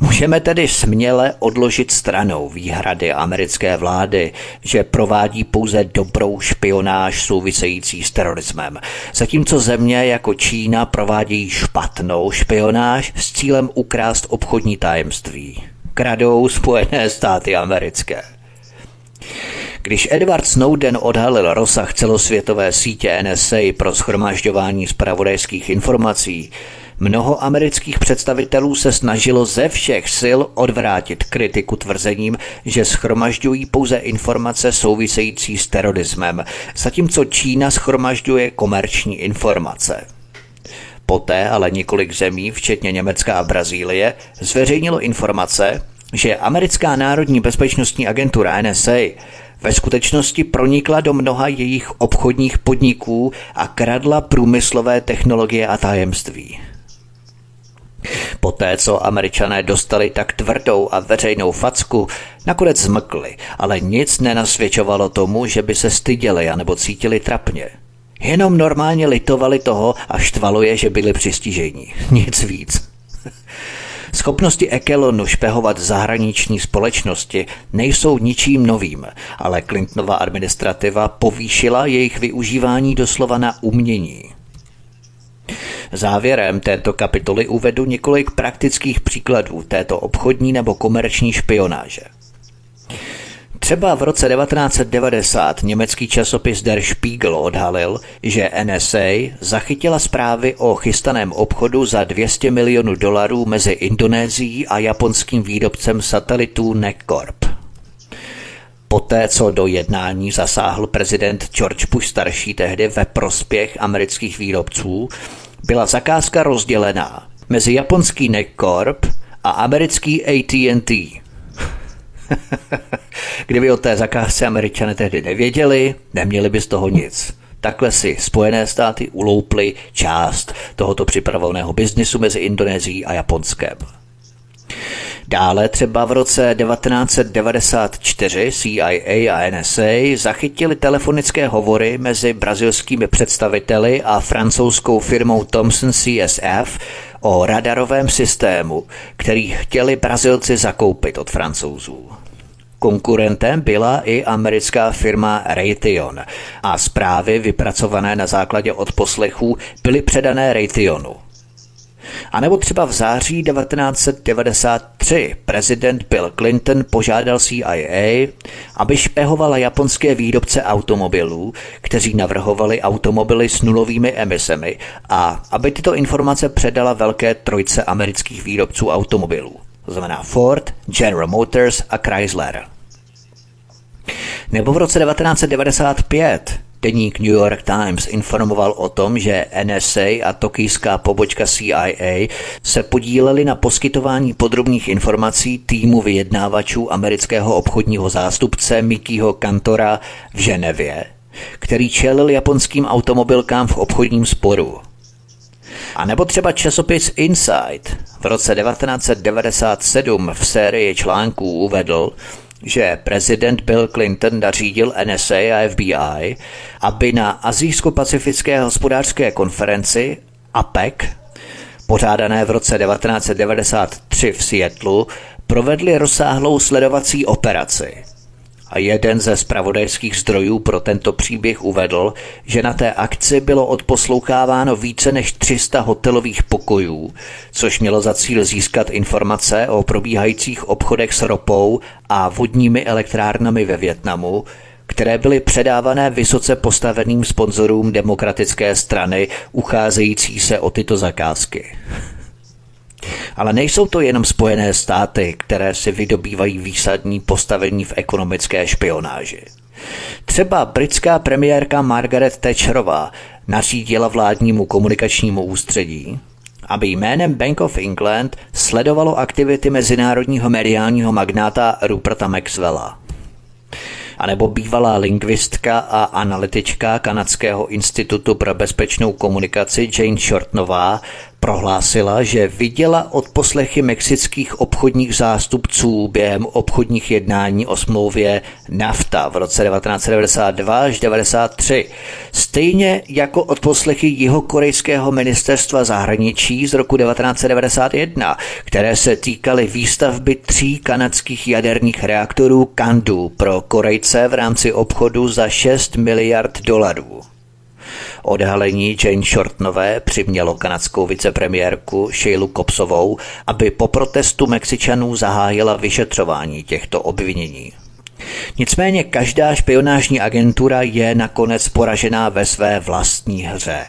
Můžeme tedy směle odložit stranou výhrady americké vlády, že provádí pouze dobrou špionáž související s terorismem, zatímco země jako Čína provádějí špatnou špionáž s cílem ukrást obchodní tajemství. Kradou Spojené státy americké. Když Edward Snowden odhalil rozsah celosvětové sítě NSA pro shromažďování zpravodajských informací, mnoho amerických představitelů se snažilo ze všech sil odvrátit kritiku tvrzením, že shromažďují pouze informace související s terorismem, zatímco Čína shromažďuje komerční informace. Poté ale několik zemí, včetně Německa a Brazílie, zveřejnilo informace, že americká národní bezpečnostní agentura NSA ve skutečnosti pronikla do mnoha jejich obchodních podniků a kradla průmyslové technologie a tajemství. Poté, co Američané dostali tak tvrdou a veřejnou facku, nakonec zmlkli, ale nic nenasvědčovalo tomu, že by se styděli anebo cítili trapně. Jenom normálně litovali toho a štvalo je, že byli přistižení. Nic víc. Schopnosti Echelonu špehovat zahraniční společnosti nejsou ničím novým, ale Clintonova administrativa povýšila jejich využívání doslova na umění. Závěrem této kapitoly uvedu několik praktických příkladů této obchodní nebo komerční špionáže. Třeba v roce 1990 německý časopis Der Spiegel odhalil, že NSA zachytila zprávy o chystaném obchodu za $200 milionů mezi Indonésií a japonským výrobcem satelitů NEC Corp. Poté, co do jednání zasáhl prezident George Bush starší tehdy ve prospěch amerických výrobců, byla zakázka rozdělená mezi japonský NEC Corp a americký AT&T. Kdyby o té zakázce Američané tehdy nevěděli, neměli by z toho nic. Takhle si Spojené státy ulouply část tohoto připravovaného biznisu mezi Indonésií a Japonskem. Dále třeba v roce 1994 CIA a NSA zachytili telefonické hovory mezi brazilskými představiteli a francouzskou firmou Thomson CSF o radarovém systému, který chtěli Brazilci zakoupit od Francouzů. Konkurentem byla i americká firma Raytheon a zprávy vypracované na základě odposlechů byly předané Raytheonu. A nebo třeba v září 1993 prezident Bill Clinton požádal CIA, aby špehovala japonské výrobce automobilů, kteří navrhovali automobily s nulovými emisemi, a aby tyto informace předala velké trojce amerických výrobců automobilů, to znamená Ford, General Motors a Chrysler. Nebo v roce 1995 deník New York Times informoval o tom, že NSA a tokijská pobočka CIA se podíleli na poskytování podrobných informací týmu vyjednávačů amerického obchodního zástupce Mickeyho Cantora v Ženevě, který čelil japonským automobilkám v obchodním sporu. A nebo třeba časopis Inside v roce 1997 v sérii článků uvedl, že prezident Bill Clinton nařídil NSA a FBI, aby na Asijsko-pacifické hospodářské konferenci APEC, pořádané v roce 1993 v Seattlu, provedli rozsáhlou sledovací operaci. A jeden ze zpravodajských zdrojů pro tento příběh uvedl, že na té akci bylo odposloucháváno více než 300 hotelových pokojů, což mělo za cíl získat informace o probíhajících obchodech s ropou a vodními elektrárnami ve Vietnamu, které byly předávané vysoce postaveným sponzorům demokratické strany ucházející se o tyto zakázky. Ale nejsou to jenom Spojené státy, které si vydobývají výsadní postavení v ekonomické špionáži. Třeba britská premiérka Margaret Thatcherová nařídila vládnímu komunikačnímu ústředí, aby jménem Bank of England sledovalo aktivity mezinárodního mediálního magnáta Ruperta Maxwella. A nebo bývalá lingvistka a analytička Kanadského institutu pro bezpečnou komunikaci Jane Shortnová prohlásila, že viděla odposlechy mexických obchodních zástupců během obchodních jednání o smlouvě NAFTA v roce 1992 až 1993, stejně jako odposlechy jihokorejského ministerstva zahraničí z roku 1991, které se týkaly výstavby 3 kanadských jaderných reaktorů Kandu pro Korejce v rámci obchodu za $6 miliard. Odhalení Jane Shortnové přimělo kanadskou vicepremiérku Sheilu Kopsovou, aby po protestu Mexičanů zahájila vyšetřování těchto obvinění. Nicméně každá špionážní agentura je nakonec poražená ve své vlastní hře.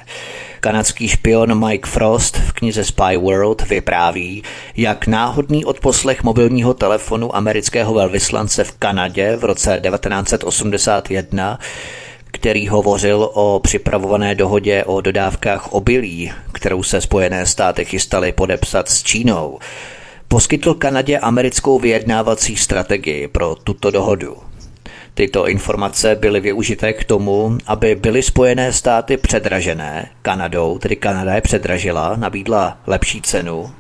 Kanadský špion Mike Frost v knize Spy World vypráví, jak náhodný odposlech mobilního telefonu amerického velvyslance v Kanadě v roce 1981, který hovořil o připravované dohodě o dodávkách obilí, kterou se Spojené státy chystaly podepsat s Čínou, poskytl Kanadě americkou vyjednávací strategii pro tuto dohodu. Tyto informace byly využité k tomu, aby byly Spojené státy předražené Kanadou, tedy Kanada je předražila, nabídla lepší cenu,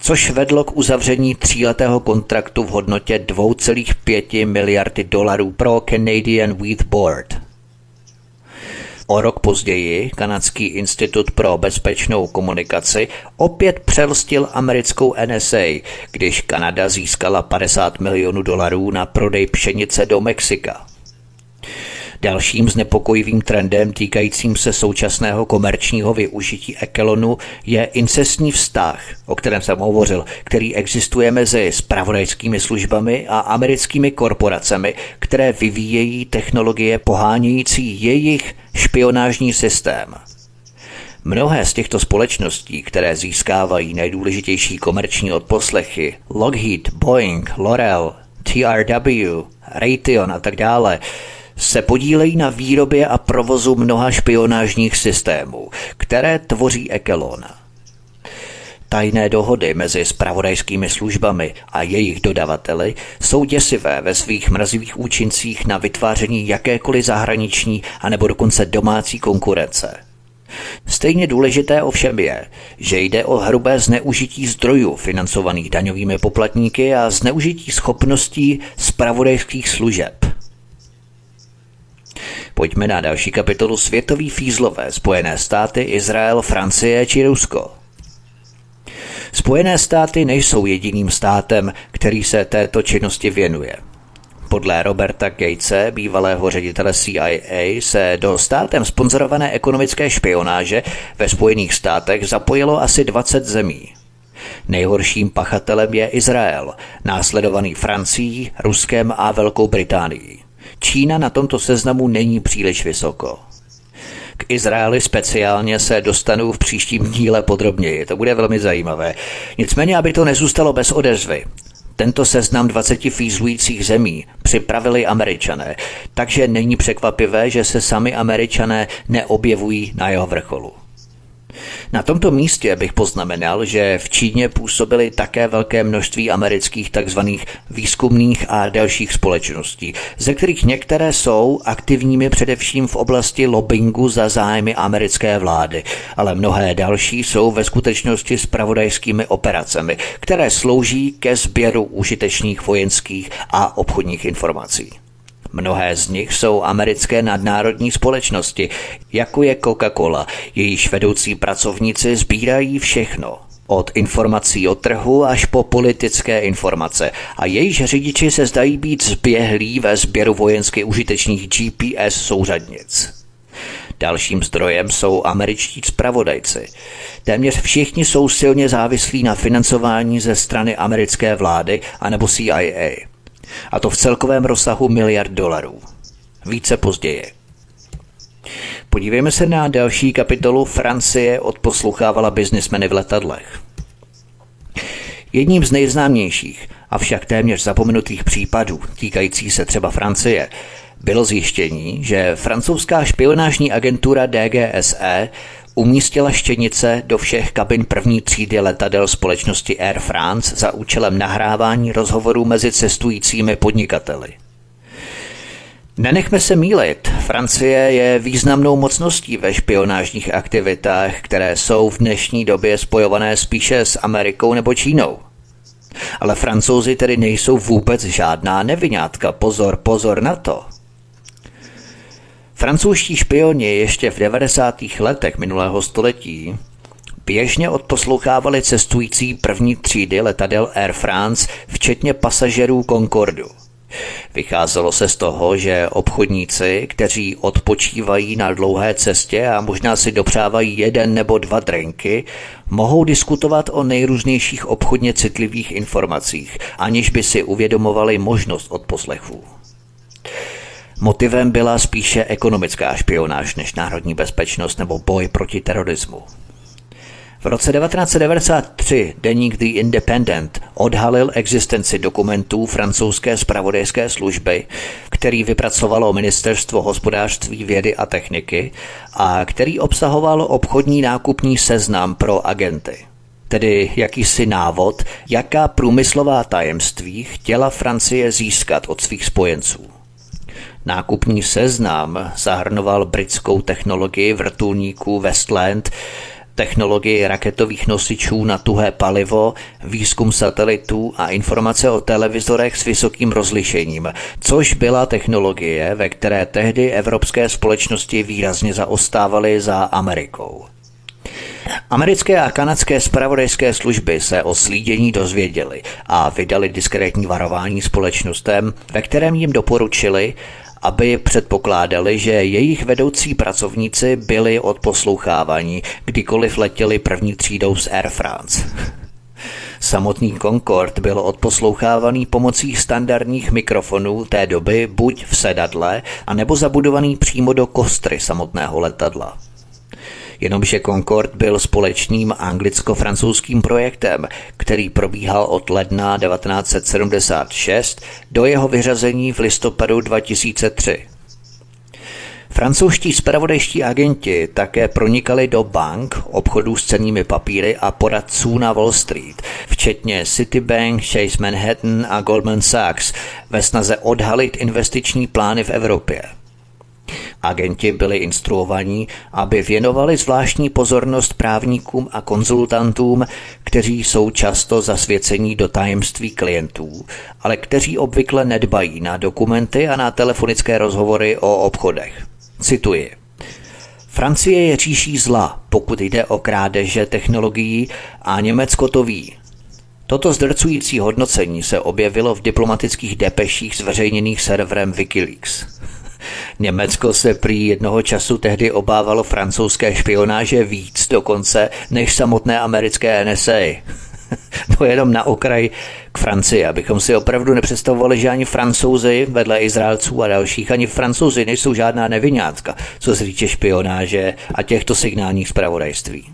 což vedlo k uzavření 3letého kontraktu v hodnotě $2,5 miliardy pro Canadian Wheat Board. O rok později Kanadský institut pro bezpečnou komunikaci opět přelstil americkou NSA, když Kanada získala $50 milionů na prodej pšenice do Mexika. Dalším znepokojivým trendem týkajícím se současného komerčního využití Echelonu je incestní vztah, o kterém jsem hovořil, který existuje mezi zpravodajskými službami a americkými korporacemi, které vyvíjejí technologie pohánějící jejich špionážní systém. Mnohé z těchto společností, které získávají nejdůležitější komerční odposlechy, Lockheed, Boeing, L'Oreal, TRW, Raytheon a tak dále, se podílejí na výrobě a provozu mnoha špionážních systémů, které tvoří Echelon. Tajné dohody mezi zpravodajskými službami a jejich dodavateli jsou děsivé ve svých mrazivých účincích na vytváření jakékoliv zahraniční anebo dokonce domácí konkurence. Stejně důležité ovšem je, že jde o hrubé zneužití zdrojů financovaných daňovými poplatníky a zneužití schopností zpravodajských služeb. Pojďme na další kapitolu Světový fízlové, Spojené státy, Izrael, Francie či Rusko. Spojené státy nejsou jediným státem, který se této činnosti věnuje. Podle Roberta Gatese, bývalého ředitele CIA, se do státem sponzorované ekonomické špionáže ve Spojených státech zapojilo asi 20 zemí. Nejhorším pachatelem je Izrael, následovaný Francií, Ruskem a Velkou Británií. Čína na tomto seznamu není příliš vysoko. K Izraeli speciálně se dostanu v příštím díle podrobněji, to bude velmi zajímavé. Nicméně, aby to nezůstalo bez odezvy. Tento seznam 20 fízlujících zemí připravili Američané, takže není překvapivé, že se sami Američané neobjevují na jeho vrcholu. Na tomto místě bych poznamenal, že v Číně působily také velké množství amerických tzv. Výzkumných a dalších společností, ze kterých některé jsou aktivními především v oblasti lobbingu za zájmy americké vlády, ale mnohé další jsou ve skutečnosti zpravodajskými operacemi, které slouží ke sběru užitečných vojenských a obchodních informací. Mnohé z nich jsou americké nadnárodní společnosti, jako je Coca-Cola, jejíž vedoucí pracovníci sbírají všechno. Od informací o trhu až po politické informace a jejíž řidiči se zdají být zběhlí ve sběru vojensky užitečných GPS souřadnic. Dalším zdrojem jsou američtí zpravodajci. Téměř všichni jsou silně závislí na financování ze strany americké vlády anebo CIA. A to v celkovém rozsahu $1 miliard. Více později. Podívejme se na další kapitolu. Francie odposlouchávala byznysmeny v letadlech. Jedním z nejznámějších, avšak téměř zapomenutých případů, týkající se třeba Francie, bylo zjištění, že francouzská špionážní agentura DGSE umístila štěnice do všech kabin první třídy letadel společnosti Air France za účelem nahrávání rozhovorů mezi cestujícími podnikateli. Nenechme se mýlit, Francie je významnou mocností ve špionážních aktivitách, které jsou v dnešní době spojované spíše s Amerikou nebo Čínou. Ale Francouzi tedy nejsou vůbec žádná neviňátka, pozor na to. Francouzští špioni ještě v 90. letech minulého století běžně odposlouchávali cestující první třídy letadel Air France, včetně pasažerů Concordu. Vycházelo se z toho, že obchodníci, kteří odpočívají na dlouhé cestě a možná si dopřávají 1 nebo 2 drinky, mohou diskutovat o nejrůznějších obchodně citlivých informacích, aniž by si uvědomovali možnost odposlechů. Motivem byla spíše ekonomická špionáž než národní bezpečnost nebo boj proti terorismu. V roce 1993 deník The Independent odhalil existenci dokumentů francouzské zpravodajské služby, který vypracovalo Ministerstvo hospodářství, vědy a techniky a který obsahoval obchodní nákupní seznam pro agenty. Tedy jakýsi návod, jaká průmyslová tajemství chtěla Francie získat od svých spojenců. Nákupní seznam zahrnoval britskou technologii vrtulníků Westland, technologii raketových nosičů na tuhé palivo, výzkum satelitů a informace o televizorech s vysokým rozlišením, což byla technologie, ve které tehdy evropské společnosti výrazně zaostávaly za Amerikou. Americké a kanadské zpravodajské služby se o slídění dozvěděly a vydali diskrétní varování společnostem, ve kterém jim doporučili, aby předpokládali, že jejich vedoucí pracovníci byli odposloucháváni, kdykoliv letěli první třídou z Air France. Samotný Concorde byl odposlouchávaný pomocí standardních mikrofonů té doby buď v sedadle, anebo zabudovaný přímo do kostry samotného letadla. Jenomže Concorde byl společným anglicko-francouzským projektem, který probíhal od ledna 1976 do jeho vyřazení v listopadu 2003. Francouzští zpravodajští agenti také pronikali do bank, obchodů s cennými papíry a poradců na Wall Street, včetně Citibank, Chase Manhattan a Goldman Sachs, ve snaze odhalit investiční plány v Evropě. Agenti byli instruovaní, aby věnovali zvláštní pozornost právníkům a konzultantům, kteří jsou často zasvěcení do tajemství klientů, ale kteří obvykle nedbají na dokumenty a na telefonické rozhovory o obchodech. Cituji. Francie je říší zla, pokud jde o krádeže technologií, a Německo to ví. Toto zdrcující hodnocení se objevilo v diplomatických depeších zveřejněných serverem Wikileaks. Německo se prý jednoho času tehdy obávalo francouzské špionáže víc dokonce než samotné americké NSA. To jenom na okraj k Francii, abychom si opravdu nepředstavovali, že ani Francouzi vedle Izraelců a dalších, ani Francouzi nejsou žádná neviňátka, co se týče špionáže a těchto signálních zpravodajství.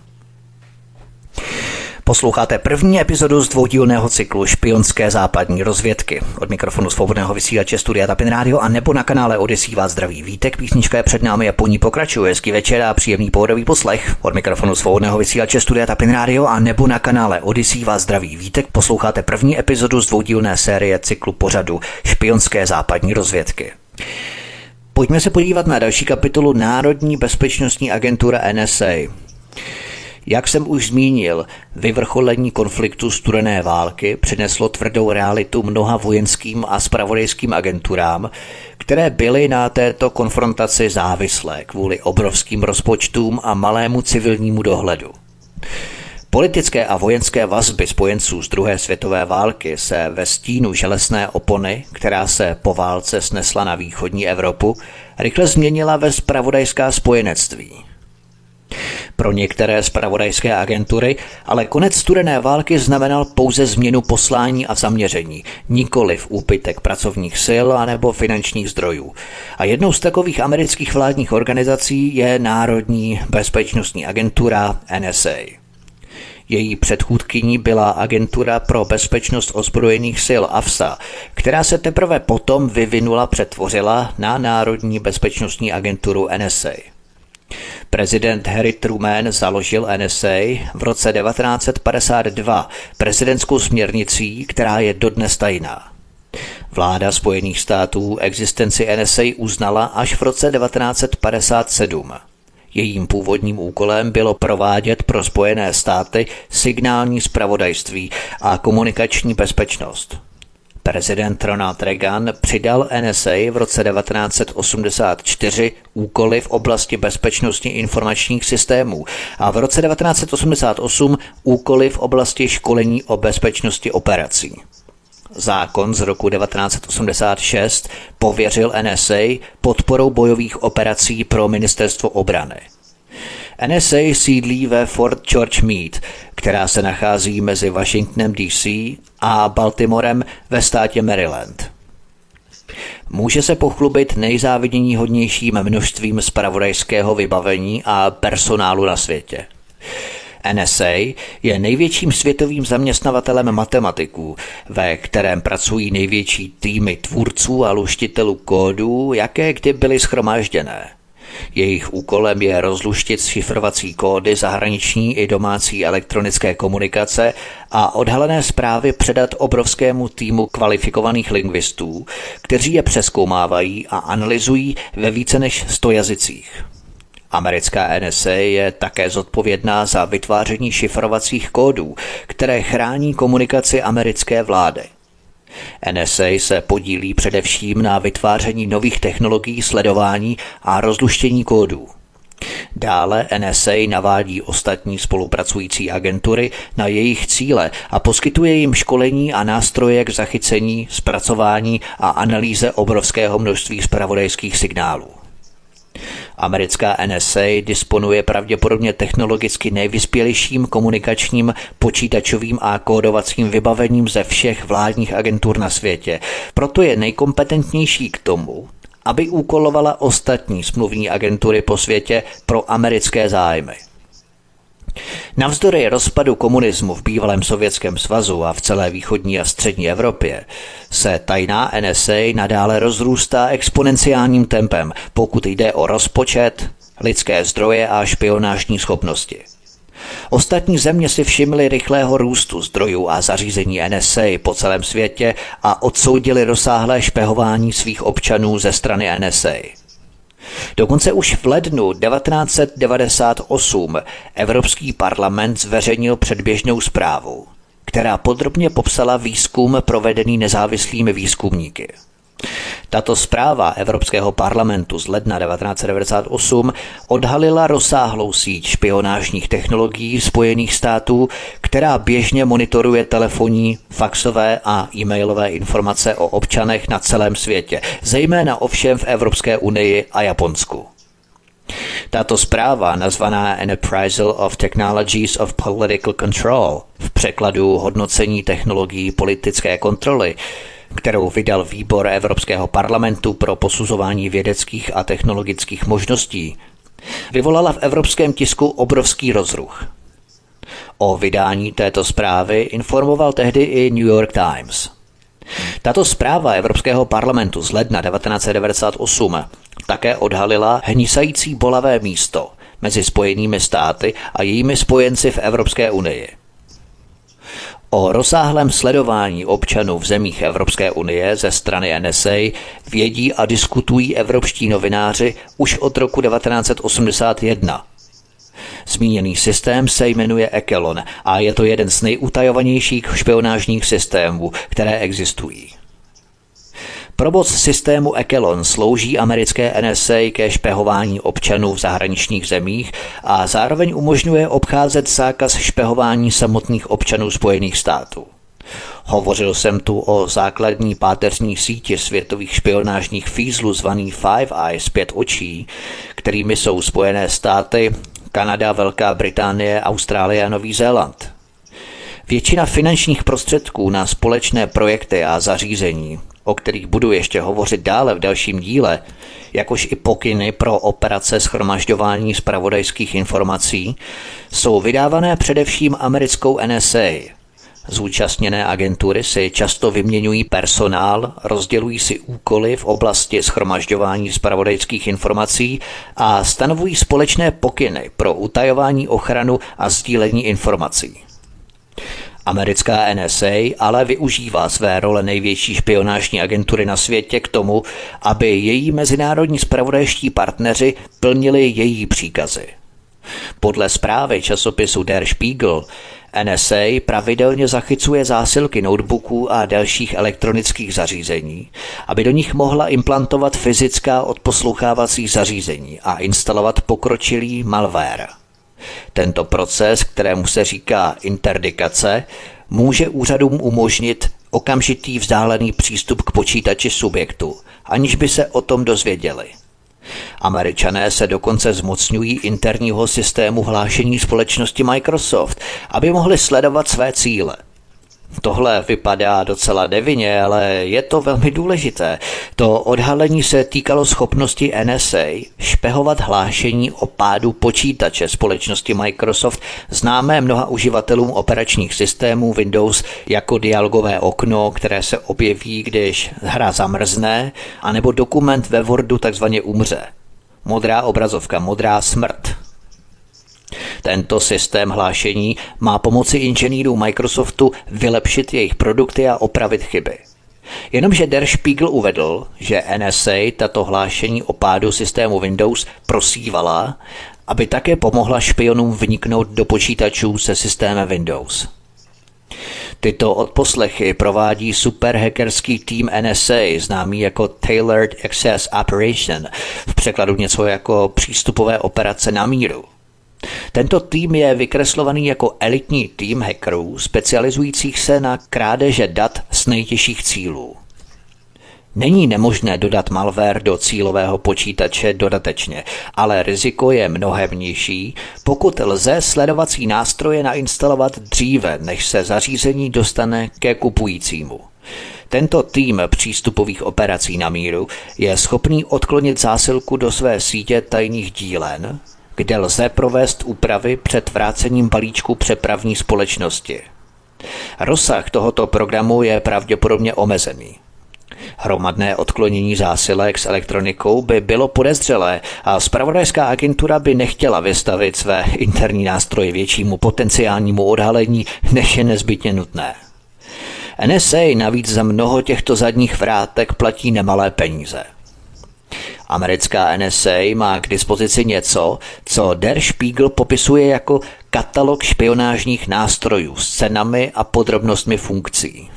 Posloucháte první epizodu z dvoudílného cyklu Špionské západní rozvědky. Od mikrofonu svobodného vysílače Studia Tapin Rádio a nebo na kanále Odisí vás zdraví Vítek. Písnička je před námi a po ní pokračuje. Hezký večer a příjemný pohodový poslech. Od mikrofonu svobodného vysílače Studia Tapin Rádio a nebo na kanále Odisí vás zdraví Vítek. Posloucháte první epizodu z dvoudílné série cyklu pořadu Špionské západní rozvědky. Pojďme se podívat na další kapitolu Národní bezpečnostní agentura NSA. Jak jsem už zmínil, vyvrcholení konfliktu studené války přineslo tvrdou realitu mnoha vojenským a zpravodajským agenturám, které byly na této konfrontaci závislé kvůli obrovským rozpočtům a malému civilnímu dohledu. Politické a vojenské vazby spojenců z druhé světové války se ve stínu železné opony, která se po válce snesla na východní Evropu, rychle změnila ve zpravodajská spojenectví. Pro některé zpravodajské agentury ale konec studené války znamenal pouze změnu poslání a zaměření, nikoliv úbytek pracovních sil anebo finančních zdrojů. A jednou z takových amerických vládních organizací je Národní bezpečnostní agentura NSA. Její předchůdkyní byla Agentura pro bezpečnost ozbrojených sil AFSA, která se teprve potom přetvořila na Národní bezpečnostní agenturu NSA. Prezident Harry Truman založil NSA v roce 1952 prezidentskou směrnicí, která je dodnes tajná. Vláda Spojených států existenci NSA uznala až v roce 1957. Jejím původním úkolem bylo provádět pro Spojené státy signální zpravodajství a komunikační bezpečnost. Prezident Ronald Reagan přidal NSA v roce 1984 úkoly v oblasti bezpečnosti informačních systémů a v roce 1988 úkoly v oblasti školení o bezpečnosti operací. Zákon z roku 1986 pověřil NSA podporou bojových operací pro ministerstvo obrany. NSA sídlí ve Fort George Meade, která se nachází mezi Washingtonem DC a Baltimorem ve státě Maryland. Může se pochlubit nejzáviděníhodnějším množstvím zpravodajského vybavení a personálu na světě. NSA je největším světovým zaměstnavatelem matematiků, ve kterém pracují největší týmy tvůrců a luštitelů kódů, jaké kdy byly shromážděné. Jejich úkolem je rozluštit šifrovací kódy zahraniční i domácí elektronické komunikace a odhalené zprávy předat obrovskému týmu kvalifikovaných lingvistů, kteří je přezkoumávají a analyzují ve více než 100 jazycích. Americká NSA je také zodpovědná za vytváření šifrovacích kódů, které chrání komunikaci americké vlády. NSA se podílí především na vytváření nových technologií sledování a rozluštění kódů. Dále NSA navádí ostatní spolupracující agentury na jejich cíle a poskytuje jim školení a nástroje k zachycení, zpracování a analýze obrovského množství zpravodajských signálů. Americká NSA disponuje pravděpodobně technologicky nejvyspělejším komunikačním, počítačovým a kódovacím vybavením ze všech vládních agentur na světě. Proto je nejkompetentnější k tomu, aby úkolovala ostatní smluvní agentury po světě pro americké zájmy. Navzdory rozpadu komunismu v bývalém Sovětském svazu a v celé východní a střední Evropě se tajná NSA nadále rozrůstá exponenciálním tempem, pokud jde o rozpočet, lidské zdroje a špionážní schopnosti. Ostatní země si všimly rychlého růstu zdrojů a zařízení NSA po celém světě a odsoudili rozsáhlé špehování svých občanů ze strany NSA. Dokonce už v lednu 1998 Evropský parlament zveřejnil předběžnou zprávu, která podrobně popsala výzkum provedený nezávislými výzkumníky. Tato zpráva Evropského parlamentu z ledna 1998 odhalila rozsáhlou síť špionážních technologií Spojených států, která běžně monitoruje telefonní, faxové a e-mailové informace o občanech na celém světě, zejména ovšem v Evropské unii a Japonsku. Tato zpráva, nazvaná An Appraisal of Technologies of Political Control, v překladu hodnocení technologií politické kontroly, kterou vydal výbor Evropského parlamentu pro posuzování vědeckých a technologických možností, vyvolala v evropském tisku obrovský rozruch. O vydání této zprávy informoval tehdy i New York Times. Tato zpráva Evropského parlamentu z ledna 1998 také odhalila hnisající bolavé místo mezi Spojenými státy a jejími spojenci v Evropské unii. O rozsáhlém sledování občanů v zemích Evropské unie ze strany NSA vědí a diskutují evropští novináři už od roku 1981. Zmíněný systém se jmenuje Echelon a je to jeden z nejutajovanějších špionážních systémů, které existují. Provoz systému Echelon slouží americké NSA ke špehování občanů v zahraničních zemích a zároveň umožňuje obcházet zákaz špehování samotných občanů Spojených států. Hovořil jsem tu o základní páteřní síti světových špionážních fízlů zvaný Five Eyes, 5 očí, kterými jsou Spojené státy, Kanada, Velká Británie, Austrálie a Nový Zéland. Většina finančních prostředků na společné projekty a zařízení, o kterých budu ještě hovořit dále v dalším díle, jakož i pokyny pro operace shromažďování zpravodajských informací, jsou vydávané především americkou NSA. Zúčastněné agentury si často vyměňují personál, rozdělují si úkoly v oblasti shromažďování zpravodajských informací a stanovují společné pokyny pro utajování, ochranu a sdílení informací. Americká NSA ale využívá své role největší špionážní agentury na světě k tomu, aby její mezinárodní zpravodajští partneři plnili její příkazy. Podle zprávy časopisu Der Spiegel NSA pravidelně zachycuje zásilky notebooků a dalších elektronických zařízení, aby do nich mohla implantovat fyzická odposlouchávací zařízení a instalovat pokročilý malware. Tento proces, kterému se říká interdikace, může úřadům umožnit okamžitý vzdálený přístup k počítači subjektu, aniž by se o tom dozvěděli. Američané se dokonce zmocňují interního systému hlášení společnosti Microsoft, aby mohli sledovat své cíle. Tohle vypadá docela devině, ale je to velmi důležité. To odhalení se týkalo schopnosti NSA špehovat hlášení o pádu počítače společnosti Microsoft známé mnoha uživatelům operačních systémů Windows jako dialogové okno, které se objeví, když hra zamrzne, anebo dokument ve Wordu takzvaně umře. Modrá obrazovka, modrá smrt. Tento systém hlášení má pomoci inženýrům Microsoftu vylepšit jejich produkty a opravit chyby. Jenomže Der Spiegel uvedl, že NSA tato hlášení o pádu systému Windows prosívala, aby také pomohla špionům vniknout do počítačů se systémem Windows. Tyto odposlechy provádí superhackerský tým NSA, známý jako Tailored Access Operation, v překladu něco jako přístupové operace na míru. Tento tým je vykreslovaný jako elitní tým hackerů, specializujících se na krádeže dat s nejtěžších cílů. Není nemožné dodat malware do cílového počítače dodatečně, ale riziko je mnohem nižší, pokud lze sledovací nástroje nainstalovat dříve, než se zařízení dostane ke kupujícímu. Tento tým přístupových operací na míru je schopný odklonit zásilku do své sítě tajných dílen, kde lze provést úpravy před vrácením balíčku přepravní společnosti. Rozsah tohoto programu je pravděpodobně omezený. Hromadné odklonění zásilek s elektronikou by bylo podezřelé a zpravodajská agentura by nechtěla vystavit své interní nástroje většímu potenciálnímu odhalení, než je nezbytně nutné. NSA navíc za mnoho těchto zadních vrátek platí nemalé peníze. Americká NSA má k dispozici něco, co Der Spiegel popisuje jako katalog špionážních nástrojů s cenami a podrobnostmi funkcí.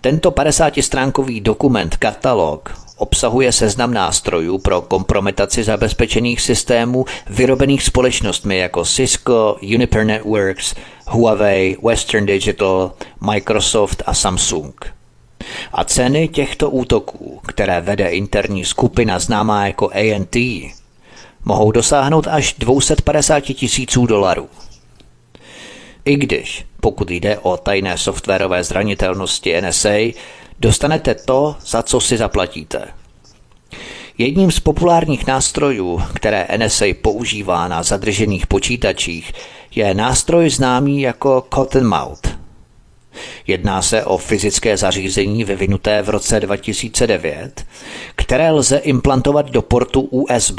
Tento 50-stránkový dokument katalog obsahuje seznam nástrojů pro kompromitaci zabezpečených systémů vyrobených společnostmi jako Cisco, Juniper Networks, Huawei, Western Digital, Microsoft a Samsung. A ceny těchto útoků, které vede interní skupina známá jako AT, mohou dosáhnout až 250 000 $. I když, pokud jde o tajné softwarové zranitelnosti NSA, dostanete to, za co si zaplatíte. Jedním z populárních nástrojů, které NSA používá na zadržených počítačích, je nástroj známý jako Cottonmouth. Jedná se o fyzické zařízení vyvinuté v roce 2009, které lze implantovat do portu USB,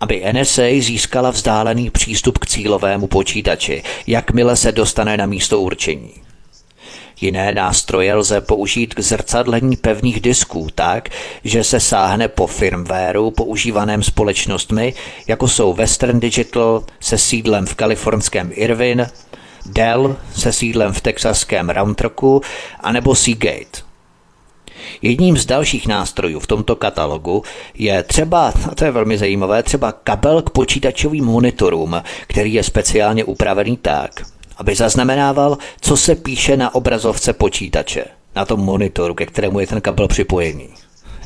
aby NSA získala vzdálený přístup k cílovému počítači, jakmile se dostane na místo určení. Jiné nástroje lze použít k zrcadlení pevných disků tak, že se sáhne po firmwareu používaném společnostmi, jako jsou Western Digital se sídlem v kalifornském Irvine, Dell se sídlem v texaském Round Rocku anebo Seagate. Jedním z dalších nástrojů v tomto katalogu je třeba, a to je velmi zajímavé, třeba kabel k počítačovým monitorům, který je speciálně upravený tak, aby zaznamenával, co se píše na obrazovce počítače, na tom monitoru, ke kterému je ten kabel připojený.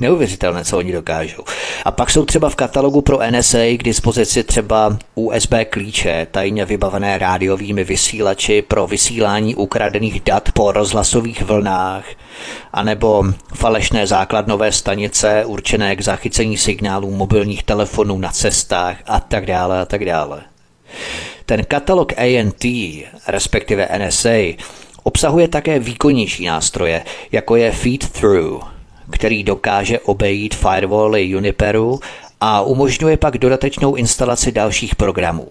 Neuvěřitelné, co oni dokážou. A pak jsou třeba v katalogu pro NSA k dispozici třeba USB klíče, tajně vybavené rádiovými vysílači pro vysílání ukradených dat po rozhlasových vlnách, anebo falešné základnové stanice určené k zachycení signálů mobilních telefonů na cestách a tak dále a tak dále. Ten katalog ANT, respektive NSA, obsahuje také výkonnější nástroje, jako je feed-through, který dokáže obejít firewally Juniperu a umožňuje pak dodatečnou instalaci dalších programů.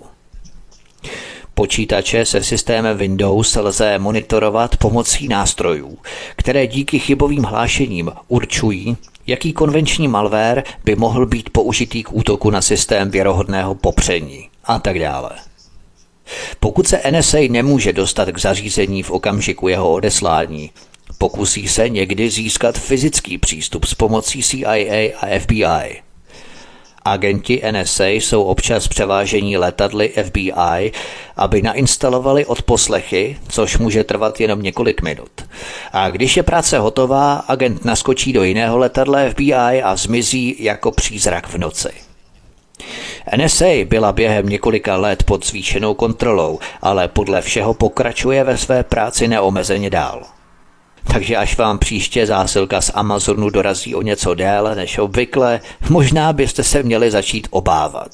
Počítače se systémem Windows lze monitorovat pomocí nástrojů, které díky chybovým hlášením určují, jaký konvenční malware by mohl být použitý k útoku na systém věrohodného popření a tak dále. Pokud se NSA nemůže dostat k zařízení v okamžiku jeho odeslání, pokusí se někdy získat fyzický přístup s pomocí CIA a FBI. Agenti NSA jsou občas převáženi letadly FBI, aby nainstalovali odposlechy, což může trvat jenom několik minut. A když je práce hotová, agent naskočí do jiného letadla FBI a zmizí jako přízrak v noci. NSA byla během několika let pod zvýšenou kontrolou, ale podle všeho pokračuje ve své práci neomezeně dál. Takže až vám příště zásilka z Amazonu dorazí o něco déle než obvykle, možná byste se měli začít obávat.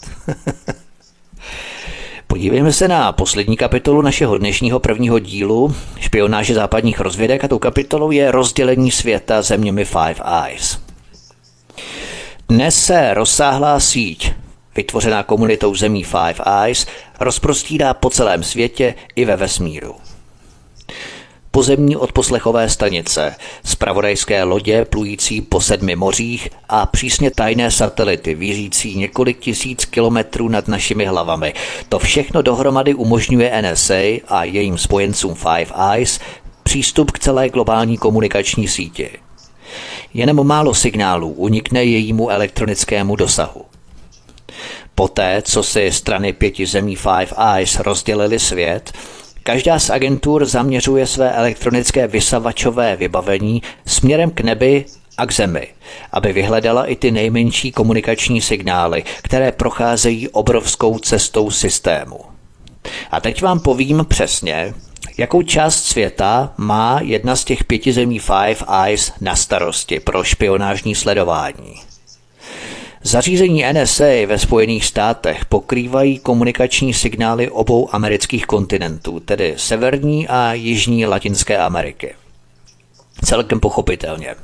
Podívejme se na poslední kapitolu našeho dnešního prvního dílu špionáže západních rozvědek a tou kapitolou je rozdělení světa zeměmi Five Eyes. Dnes se rozsáhlá síť, vytvořená komunitou zemí Five Eyes, rozprostírá po celém světě i ve vesmíru. Pozemní odposlechové stanice, zpravodajské lodě plující po 7 mořích a přísně tajné satelity vířící několik tisíc kilometrů nad našimi hlavami. To všechno dohromady umožňuje NSA a jejím spojencům Five Eyes přístup k celé globální komunikační síti. Jenom málo signálů unikne jejímu elektronickému dosahu. Poté, co si strany 5 zemí Five Eyes rozdělily svět, každá z agentur zaměřuje své elektronické vysavačové vybavení směrem k nebi a k zemi, aby vyhledala i ty nejmenší komunikační signály, které procházejí obrovskou cestou systému. A teď vám povím přesně, jakou část světa má jedna z těch 5 zemí Five Eyes na starosti pro špionážní sledování. Zařízení NSA ve Spojených státech pokrývají komunikační signály obou amerických kontinentů, tedy severní a jižní Latinské Ameriky. Celkem pochopitelně.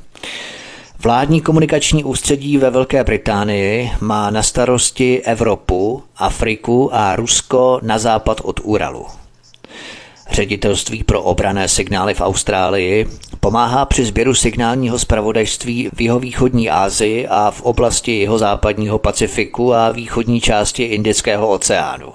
Vládní komunikační ústředí ve Velké Británii má na starosti Evropu, Afriku a Rusko na západ od Uralu. Ředitelství pro obranné signály v Austrálii pomáhá při sběru signálního zpravodajství v jihovýchodní Asii a v oblasti jihozápadního Pacifiku a východní části Indického oceánu.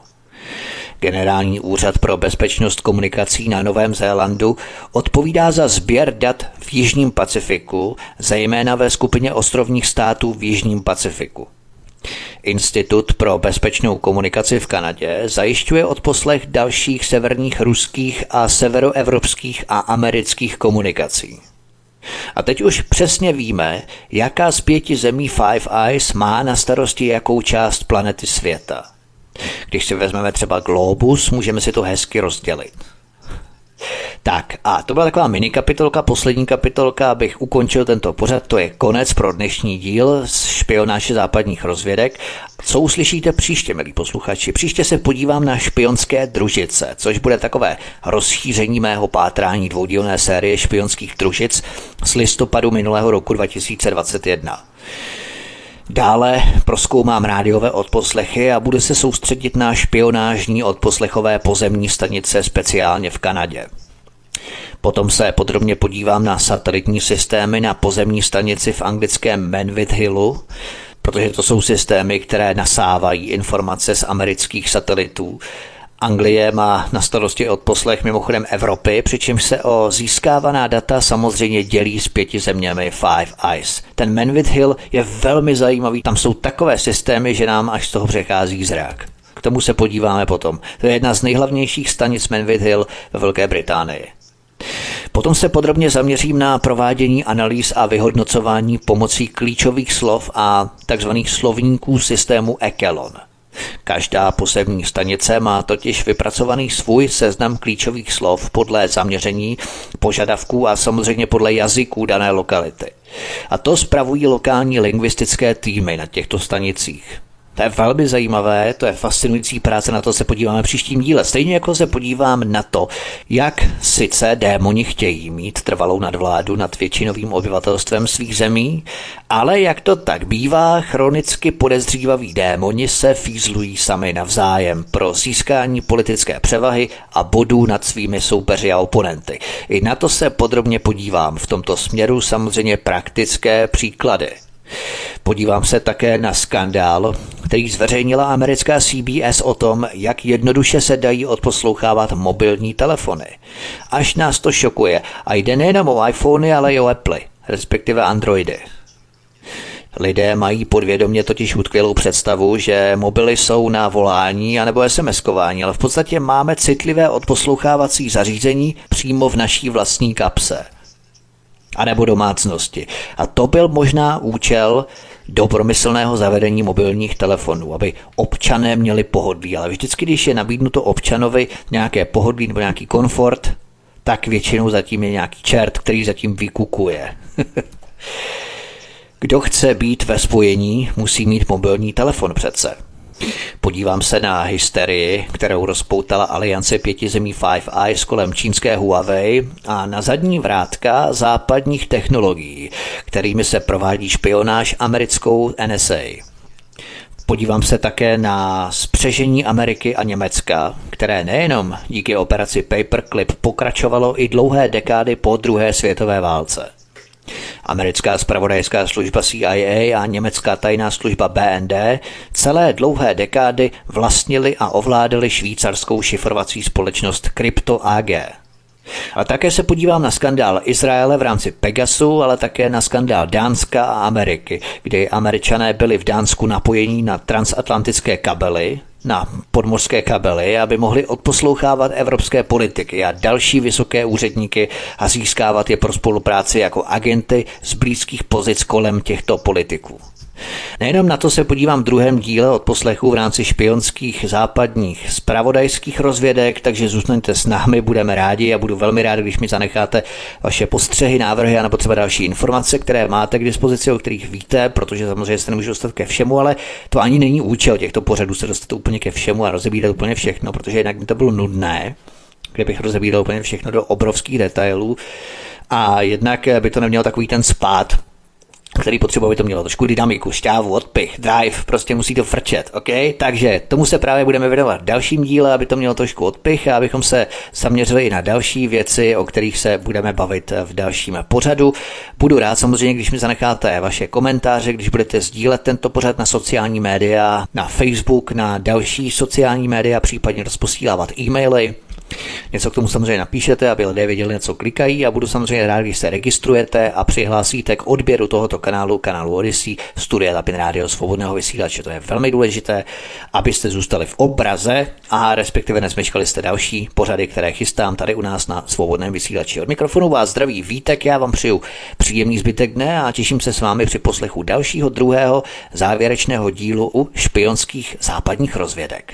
Generální úřad pro bezpečnost komunikací na Novém Zélandu odpovídá za sběr dat v jižním Pacifiku, zejména ve skupině ostrovních států v jižním Pacifiku. Institut pro bezpečnou komunikaci v Kanadě zajišťuje odposlech dalších severních ruských a severoevropských a amerických komunikací. A teď už přesně víme, jaká z 5 zemí Five Eyes má na starosti jakou část planety světa. Když si vezmeme třeba globus, můžeme si to hezky rozdělit. Tak a to byla taková minikapitolka, poslední kapitolka, abych ukončil tento pořad, to je konec pro dnešní díl z špionáže západních rozvědek. Co uslyšíte příště, milí posluchači? Příště se podívám na špionské družice, což bude takové rozšíření mého pátrání dvoudílné série špionských družic z listopadu minulého roku 2021. Dále prozkoumám rádiové odposlechy a budu se soustředit na špionážní odposlechové pozemní stanice speciálně v Kanadě. Potom se podrobně podívám na satelitní systémy na pozemní stanici v anglickém Menwith Hillu, protože to jsou systémy, které nasávají informace z amerických satelitů. Anglie má na starosti odposlech mimochodem Evropy, přičemž se o získávaná data samozřejmě dělí s 5 zeměmi Five Eyes. Ten Menwith Hill je velmi zajímavý, tam jsou takové systémy, že nám až z toho přechází zrak. K tomu se podíváme potom. To je jedna z nejhlavnějších stanic Menwith Hill ve Velké Británii. Potom se podrobně zaměřím na provádění analýz a vyhodnocování pomocí klíčových slov a tzv. Slovníků systému Echelon. Každá pozemní stanice má totiž vypracovaný svůj seznam klíčových slov podle zaměření, požadavků a samozřejmě podle jazyků dané lokality. A to spravují lokální lingvistické týmy na těchto stanicích. To je velmi zajímavé, to je fascinující práce, na to se podíváme v příštím díle. Stejně jako se podívám na to, jak sice démoni chtějí mít trvalou nadvládu nad většinovým obyvatelstvem svých zemí, ale jak to tak bývá, chronicky podezřívaví démoni se fízlují sami navzájem pro získání politické převahy a bodů nad svými soupeři a oponenty. I na to se podrobně podívám, v tomto směru samozřejmě praktické příklady. Podívám se také na skandál, který zveřejnila americká CBS o tom, jak jednoduše se dají odposlouchávat mobilní telefony. Až nás to šokuje a jde nejenom o iPhony, ale i o Apple, respektive Androidy. Lidé mají podvědomě totiž utkvělou představu, že mobily jsou na volání anebo SMS-kování, ale v podstatě máme citlivé odposlouchávací zařízení přímo v naší vlastní kapse. A nebo domácnosti. A to byl možná účel dobromyslného zavedení mobilních telefonů, aby občané měli pohodlí. Ale vždycky, když je nabídnuto občanovi nějaké pohodlí nebo nějaký komfort, tak většinou zatím je nějaký čert, který zatím vykukuje. Kdo chce být ve spojení, musí mít mobilní telefon přece. Podívám se na hysterii, kterou rozpoutala aliance 5 zemí Five Eyes kolem čínské Huawei a na zadní vrátka západních technologií, kterými se provádí špionáž americkou NSA. Podívám se také na spřežení Ameriky a Německa, které nejenom díky operaci Paperclip pokračovalo i dlouhé dekády po druhé světové válce. Americká zpravodajská služba CIA a německá tajná služba BND celé dlouhé dekády vlastnili a ovládali švýcarskou šifrovací společnost Crypto AG. A také se podívám na skandál Izraele v rámci Pegasu, ale také na skandál Dánska a Ameriky, kdy Američané byli v Dánsku napojení na transatlantické kabely, na podmořské kabely, aby mohli odposlouchávat evropské politiky a další vysoké úředníky a získávat je pro spolupráci jako agenty z blízkých pozic kolem těchto politiků. Nejenom na to se podívám v druhém díle od poslechu v rámci špionských západních zpravodajských rozvědek, takže zůstaňte s námi, budeme rádi a budu velmi rád, když mi zanecháte vaše postřehy, návrhy a nebo třeba další informace, které máte k dispozici, o kterých víte, protože samozřejmě se nemůžu dostat ke všemu, ale to ani není účel těchto pořadů se dostat úplně ke všemu a rozebírat úplně všechno, protože jinak by to bylo nudné, kdybych rozebíral úplně všechno do obrovských detailů a jednak by to nemělo takový ten spád, který potřeba by to mělo trošku dynamiku, šťávu, odpich, drive, prostě musí to frčet, ok? Takže tomu se právě budeme věnovat v dalším díle, aby to mělo trošku odpich a abychom se zaměřili i na další věci, o kterých se budeme bavit v dalším pořadu. Budu rád samozřejmě, když mi zanecháte vaše komentáře, když budete sdílet tento pořad na sociální média, na Facebook, na další sociální média, případně rozposílávat e-maily. Něco k tomu samozřejmě napíšete, aby lidé věděli, na co klikají a budu samozřejmě rád, když se registrujete a přihlásíte k odběru tohoto kanálu, kanálu Odisí, Studia Tapin Rádio Svobodného vysílače. To je velmi důležité, abyste zůstali v obraze a respektive nesmeškali jste další pořady, které chystám tady u nás na Svobodném vysílači. Od mikrofonu vás zdraví Vítek, já vám přeju příjemný zbytek dne a těším se s vámi při poslechu dalšího druhého závěrečného dílu u špionských západních rozvědek.